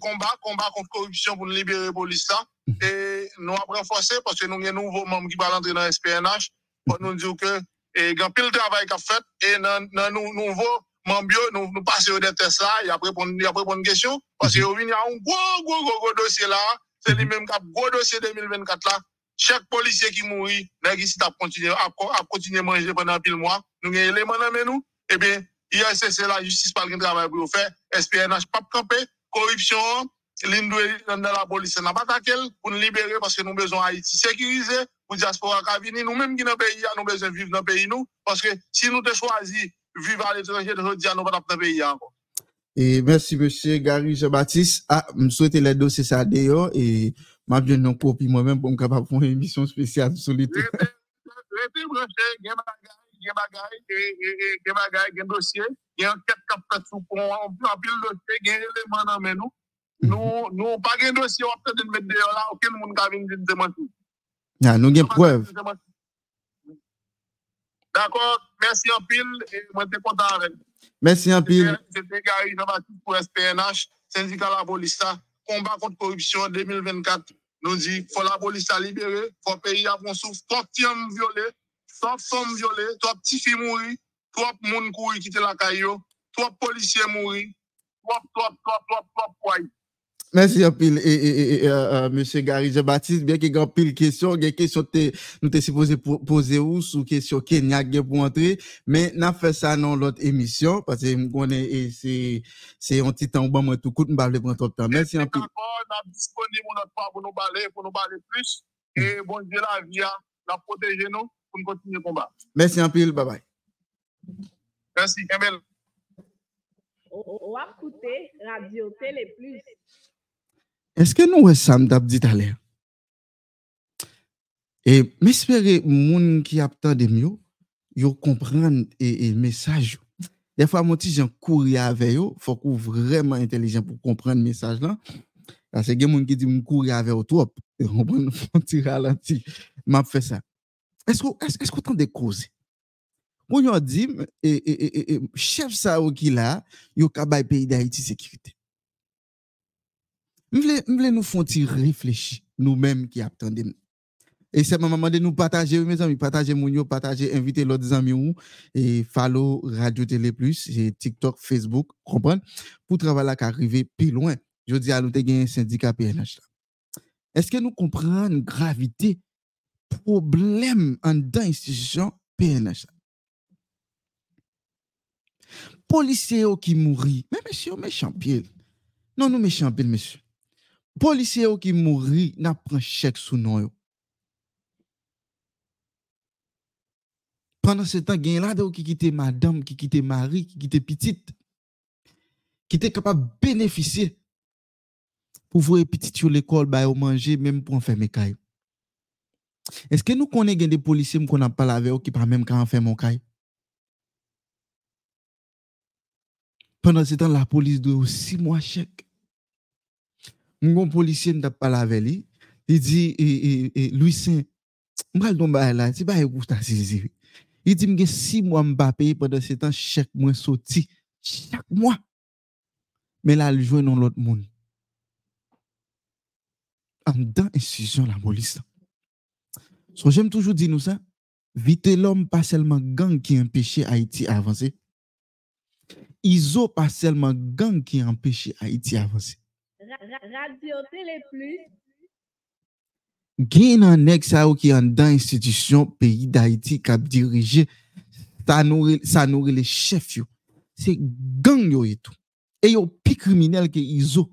combat contre corruption pour libérer police là et nous après renforcer parce que nous avons un nouveau membre qui va l'entrer dans SPNH pour nous dire que et grand pile travail qu'a fait et dans nouveau membre nous passer des tests là et après pour une question parce que il y a un gros dossier là c'est lui même qui a gros dossier 2024 là chaque policier qui mourit là qui t'a continuer à manger pendant pile mois nous avons élément dans nous et bien IACC, la justice, pas le travail pour faire, SPNH, pas camper, corruption, l'indoué dans la police, n'a pas qu'elle, pour nous libérer, parce que nous besoin Haïti sécurisé, pour diaspora Kavini, nous-mêmes qui dans le pays, nous besoin vivre dans le pays, nous, parce que si nous te choisis, vivre à l'étranger, nous disons, nous pas dans le pays encore. Et merci, monsieur Gary Jean-Baptiste. Ah, me souhaiter les dossiers, ça, d'ailleurs, et m'a bien non copie moi-même pour me capable faire une émission spéciale sur les trucs. Il y a des dossiers, il y a enquête qui a fait sous pour en pile dossier, il y a éléments dans nous. Nous pas gain dossier on peut mettre dehors là aucun monde qui vient démentir. Ah, nous gain preuve. D'accord, merci en pile et moi t'es content avec. Merci en pile. C'était Gary Jean-Baptiste pour SPNH, syndicat la police, combat contre corruption 2024. Nous disons qu'il faut la police à libérer, il faut le pays à bon souffle, trop petits hommes violés, trop femmes violées, trop petits filles mourir, trop monde courir quitter la caillou, trop policiers mourir, trop poids. Merci en pile et monsieur Gary Jean-Baptiste, bien qu'il y ait pile question, des questions que nous t'es supposé poser ou sous question Kenya pour entrer, mais n'a fait ça dans l'autre émission parce que me connais c'est un petit temps où moi tout court me parler prendre trop de temps. Merci en pile. On est disponible notre part pour nous parler plus et bon Dieu la vie la protéger nous pour nous continuer le combat. Merci en pile, bye bye. Merci Kamel. On a écouté Radio Télé Plus. Est-ce que nous sommes d'abdi tout à l'heure? Et j'espère que les gens qui attendent mieux, ils comprennent les messages. Des fois, mon petit Jean courir avec eux, faut qu'on vraiment intelligent pour comprendre le message là. Parce que les gens qui disent me courir avec eux trop, ils comprennent mon petit ralenti. M'a fait ça. Est-ce qu'on tente de causer? On a dit chef ça qui là, yo ka bay pays d'Haïti sécurité. M'vle nous font réfléchir nous-mêmes qui attendons. Et c'est maman de nous partager mes amis, partager mon yo, partager inviter l'autres amis ou et follow Radio Télé Plus et TikTok, Facebook, comprendre pour travailler à arriver plus loin. Je dis à nous te gagne syndicat PNH là. Est-ce que nous comprenons gravité problème en dans institution PNH? Policiers qui mourir, mais monsieur méchant pile. Non, nous méchant pile monsieur. Policiers qui mourir n'a prend chèque sous nom yo. Pendant ce temps gain là de qui quitter madame, qui quitter mari, qui quitter petite. Qui était capable bénéficier pour voir petite yo l'école ba yo manger même pour en faire mes caille. Est-ce que nous connaît gain des policiers qu'on a parlé avec qui pas même quand faire mon caille? Pendant ce temps, la police doit 6 mois chèque. Mon policier n'a pas parlé avec lui. Il dit, Lucien, je vais tomber là, tu vas écouter ça. Il dit, j'ai 6 mois à payer pendant ce temps, chèque moins sorti. Chaque mois. Mais là, il joue dans l'autre monde. En dans l'institution de la police. So, j'aime toujours dire nous ça. Vite l'homme, pas seulement gang qui empêche Haïti à avancer. Iso pas seulement gang qui empêche Haïti avancer. Radio Télé Plus. Gain un nèg ça qui en dans institution pays d'Haïti qui a dirigé ça nourrit les chefs yo. C'est gang yo et tout. Et yo plus criminel que Iso.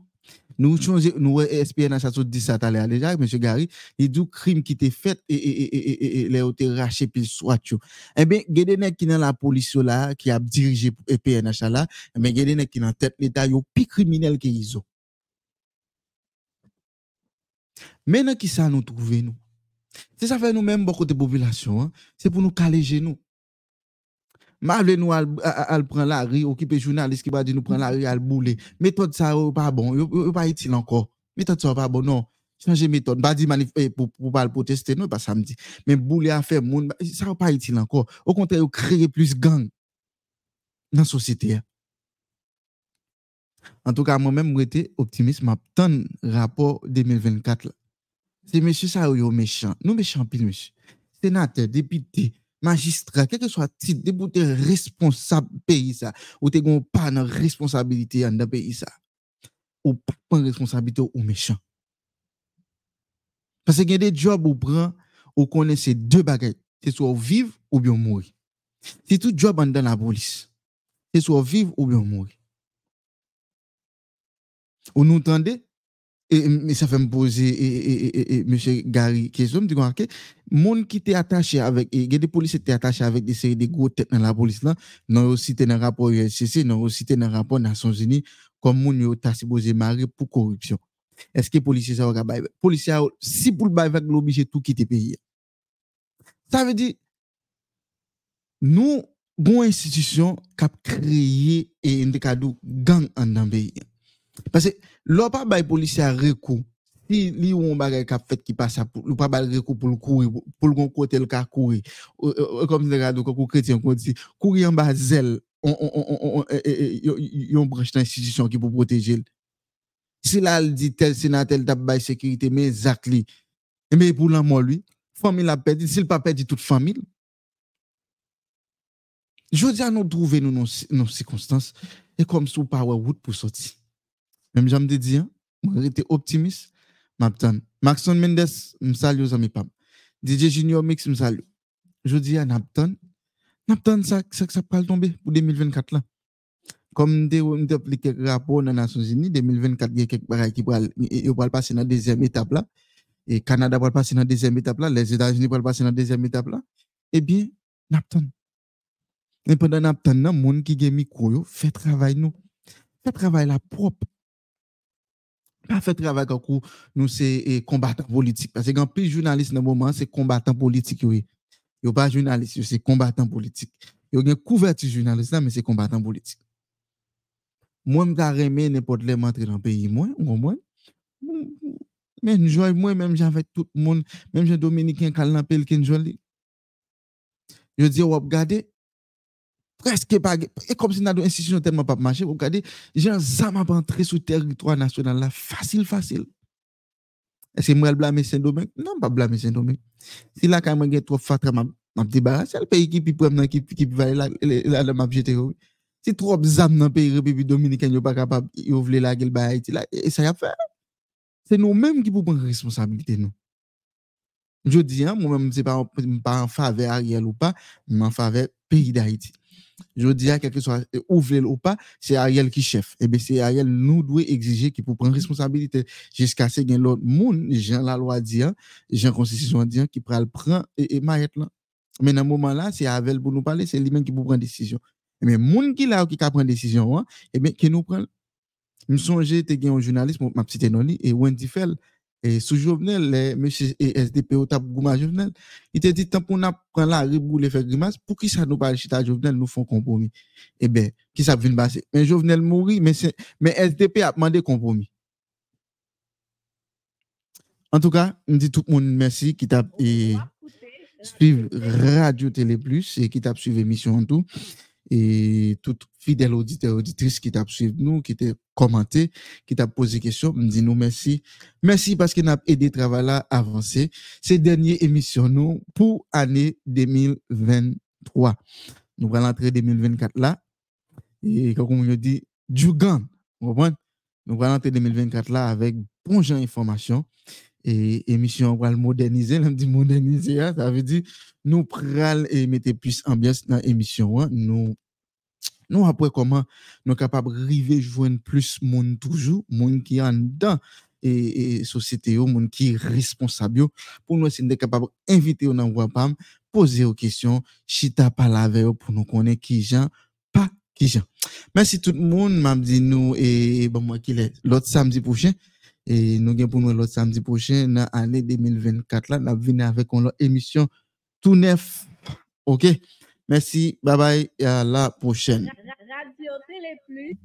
Nous changer nous SPNH a dit ça tout à l'heure déjà monsieur Gary, il dit crime qui t'est fait et les ont raché puis soit yo. Eh ben gade nèg qui dans la police là qui a dirigé PNH là, mais gade nèg qui dans tête l'état yo plus criminel que Iso. Maintenant qui ça nous trouver nous. C'est ça fait nous même beaucoup de population, hein? C'est pour nous caléger nous. Malé nous al prend la rue occuper journaliste qui va dire nous prend la rue al bouler méthode ça pas bon yo pas utile encore méthode ça pas bon non changer méthode pas dire pour pas protester non pas samedi mais bouler à faire monde ça pas utile encore au contraire créer plus gang dans société. En tout cas moi même j'étais optimiste m'attend rapport 2024 là. C'est monsieur ça yo méchant nous méchant pile monsieur sénateur député magistrat, quel que soit titre, de bout responsable pays ça, ou te gon pas dans responsabilité dans pays ça. Ou pas responsabilité ou méchant. Parce que y a des jobs ou prend, ou connaît ces deux bagages, c'est soit vivre ou bien mourir. C'est tout job dans la police. C'est soit vivre ou bien mourir. On nous entendait et ça fait me poser et monsieur Gary question me dit que monde qui était attaché avec il y a des policiers qui étaient attachés avec des séries de gros têtes dans la police là non aussi dans rapport ULCC non aussi dans rapport Nations Unies comme monde yo ta supposé marier pour corruption. Est-ce que policiers ça va policiers si pour bailler avec l'obligé tout quitter pays. Ça veut dire nous bon institution cap créer et des cadeaux gang en dans pays. Parce que l'on pas bail policier recours si li on bagay qu'a fait qui passe ou pas bail recours pour le courir pour le côté le cas courir comme les gars donc chrétien qu'on dit courir en basel on branche d'institution qui pour protéger si là dit tel sénateur t'a bail sécurité mais exactly mais pour l'amour lui famille la perdit s'il pas perdu toute famille. Je dis à nous trouver nos circonstances et comme sous par route pour sortir. Même j'aime te dire moi j'étais optimiste m'attend Maxon Mendes m'salue aux amis pam DJ Junior Mix m'salue. Je dis à Napton ça va tomber pour 2024 là. Comme on applique quelques rapports dans Nations Unies 2024 il y a quelques bagages qui va passer dans deuxième étape là et Canada va passer dans deuxième étape là, les États-Unis va passer dans deuxième étape là. Eh bien Napton. Et pendant Napton là, monde qui gagne micro yo fait travail nous. Fait travail la propre. Pas fait travail quand nous c'est combattant politique parce que grand plus journaliste dans moment c'est combattant politique oui. Yo pas journaliste, yo c'est combattant politique. Yo gen couverture journaliste là mais c'est combattant politique. Moi m'ta remet n'importe les m'entrer dans pays moi, on moi. Mais enjoy moi même j'avais tout le monde, même j'ai dominicain kal nan pel ken joli. Yo di ou regarder presque pas et comme si notre institution tellement pas marché, vous regardez, gens zama pas entrer sur territoire national là facile. Est-ce que moi blâmer Saint-Domingue? Non, pas blâmer Saint-Domingue. Si la caméra est trop fatra m'a débarrasser le pays qui prend dans qui va là m'a jeter. Si trop zame dans pays République dominicaine pas capable, ils veulent la gueule ba Haïti là et ça y a faire. C'est nous mêmes qui pour prendre responsabilité nous. Je dis hein, moi même c'est pas en faveur Ariel ou pas, mais en faveur pays d'Haïti. Je dis à quelque soit ouvrir ou pas, c'est Ariel qui chef. Et bien c'est Ariel nous doit exiger qui pour prendre responsabilité jusqu'à ce que l'autre monde, Jean la loi dit, Jean constitution dit qui prend et maillette là. Mais dans moment là, c'est Ariel pour nous parler, c'est lui-même qui pour prendre décision. Mais monde qui là qui prend décision hein, et bien que nous prend. Me songer te un journaliste m'a cité non li et Wendy Fell et sous Jovenel monsieur SDP au tap gouma Jovenel, il te dit tant pour n'a prend la riboule faire grimace pour qui ça nous parle chita Jovenel nous font compromis. Eh ben qui ça vient passer? Mais Jovenel mourit mais SDP a demandé compromis. En tout cas, on dit tout le monde merci qui t'a suivre Radio Télé Plus et qui t'a suivre émission en tout et tout fidèle auditeur auditrice qui t'a suivi nous qui t'a commenté qui t'a posé question me dit nous merci parce que n'a aidé travail là avancer ces dernières émissions nous pour année 2023 nous va l'entrée 2024 là et comme on dit Djugan comprendre nous va l'entrée 2024 là avec bon genre information et émission va le moderniser là dit moderniser ça veut dire nous pral et mettre plus ambiance dans émission nous après comment nous capable arriver joindre plus monde toujours monde qui en dedans et société monde qui responsable pour nous c'est capable inviter on envoie pam poser aux questions chita parler avec pour nous connaître qui gens pas qui gens merci tout le monde m'a dit nous et bon moi qui l'autre samedi prochain et nous gain pour nous l'autre samedi prochain dans année 2024 là n'a venir avec on émission tout neuf. OK. Merci, bye bye et à la prochaine. Radio Télé Plus.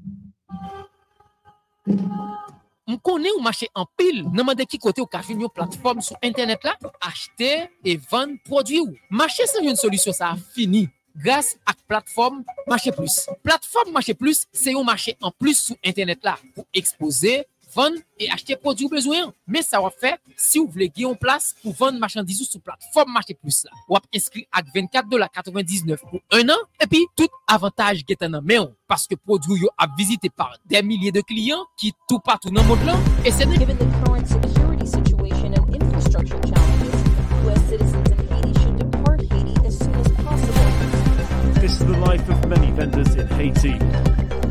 On connaît ou marché en pile, demandez qui côté ou ka vinn une plateforme sur internet là, acheter et vendre produit ou. Marché sans une solution ça a fini. Grâce à plateforme Marché Plus. Plateforme Marché Plus, c'est un marché en plus sur internet là pour exposer vendre et acheter produit ou besoin. Mais ça va faire si vous voulez gagner en place pour vendre marchandises sur plateforme Marché Plus là. Vous avez inscrit à $24.99 pour un an et puis tout avantage qui est en main parce que produit yo a visité par des milliers de clients qui tout partout dans le monde là et c'est given the current security situation and infrastructure challenges US citizens in Haiti should depart Haiti as soon as possible. This is the life of many vendors in Haiti.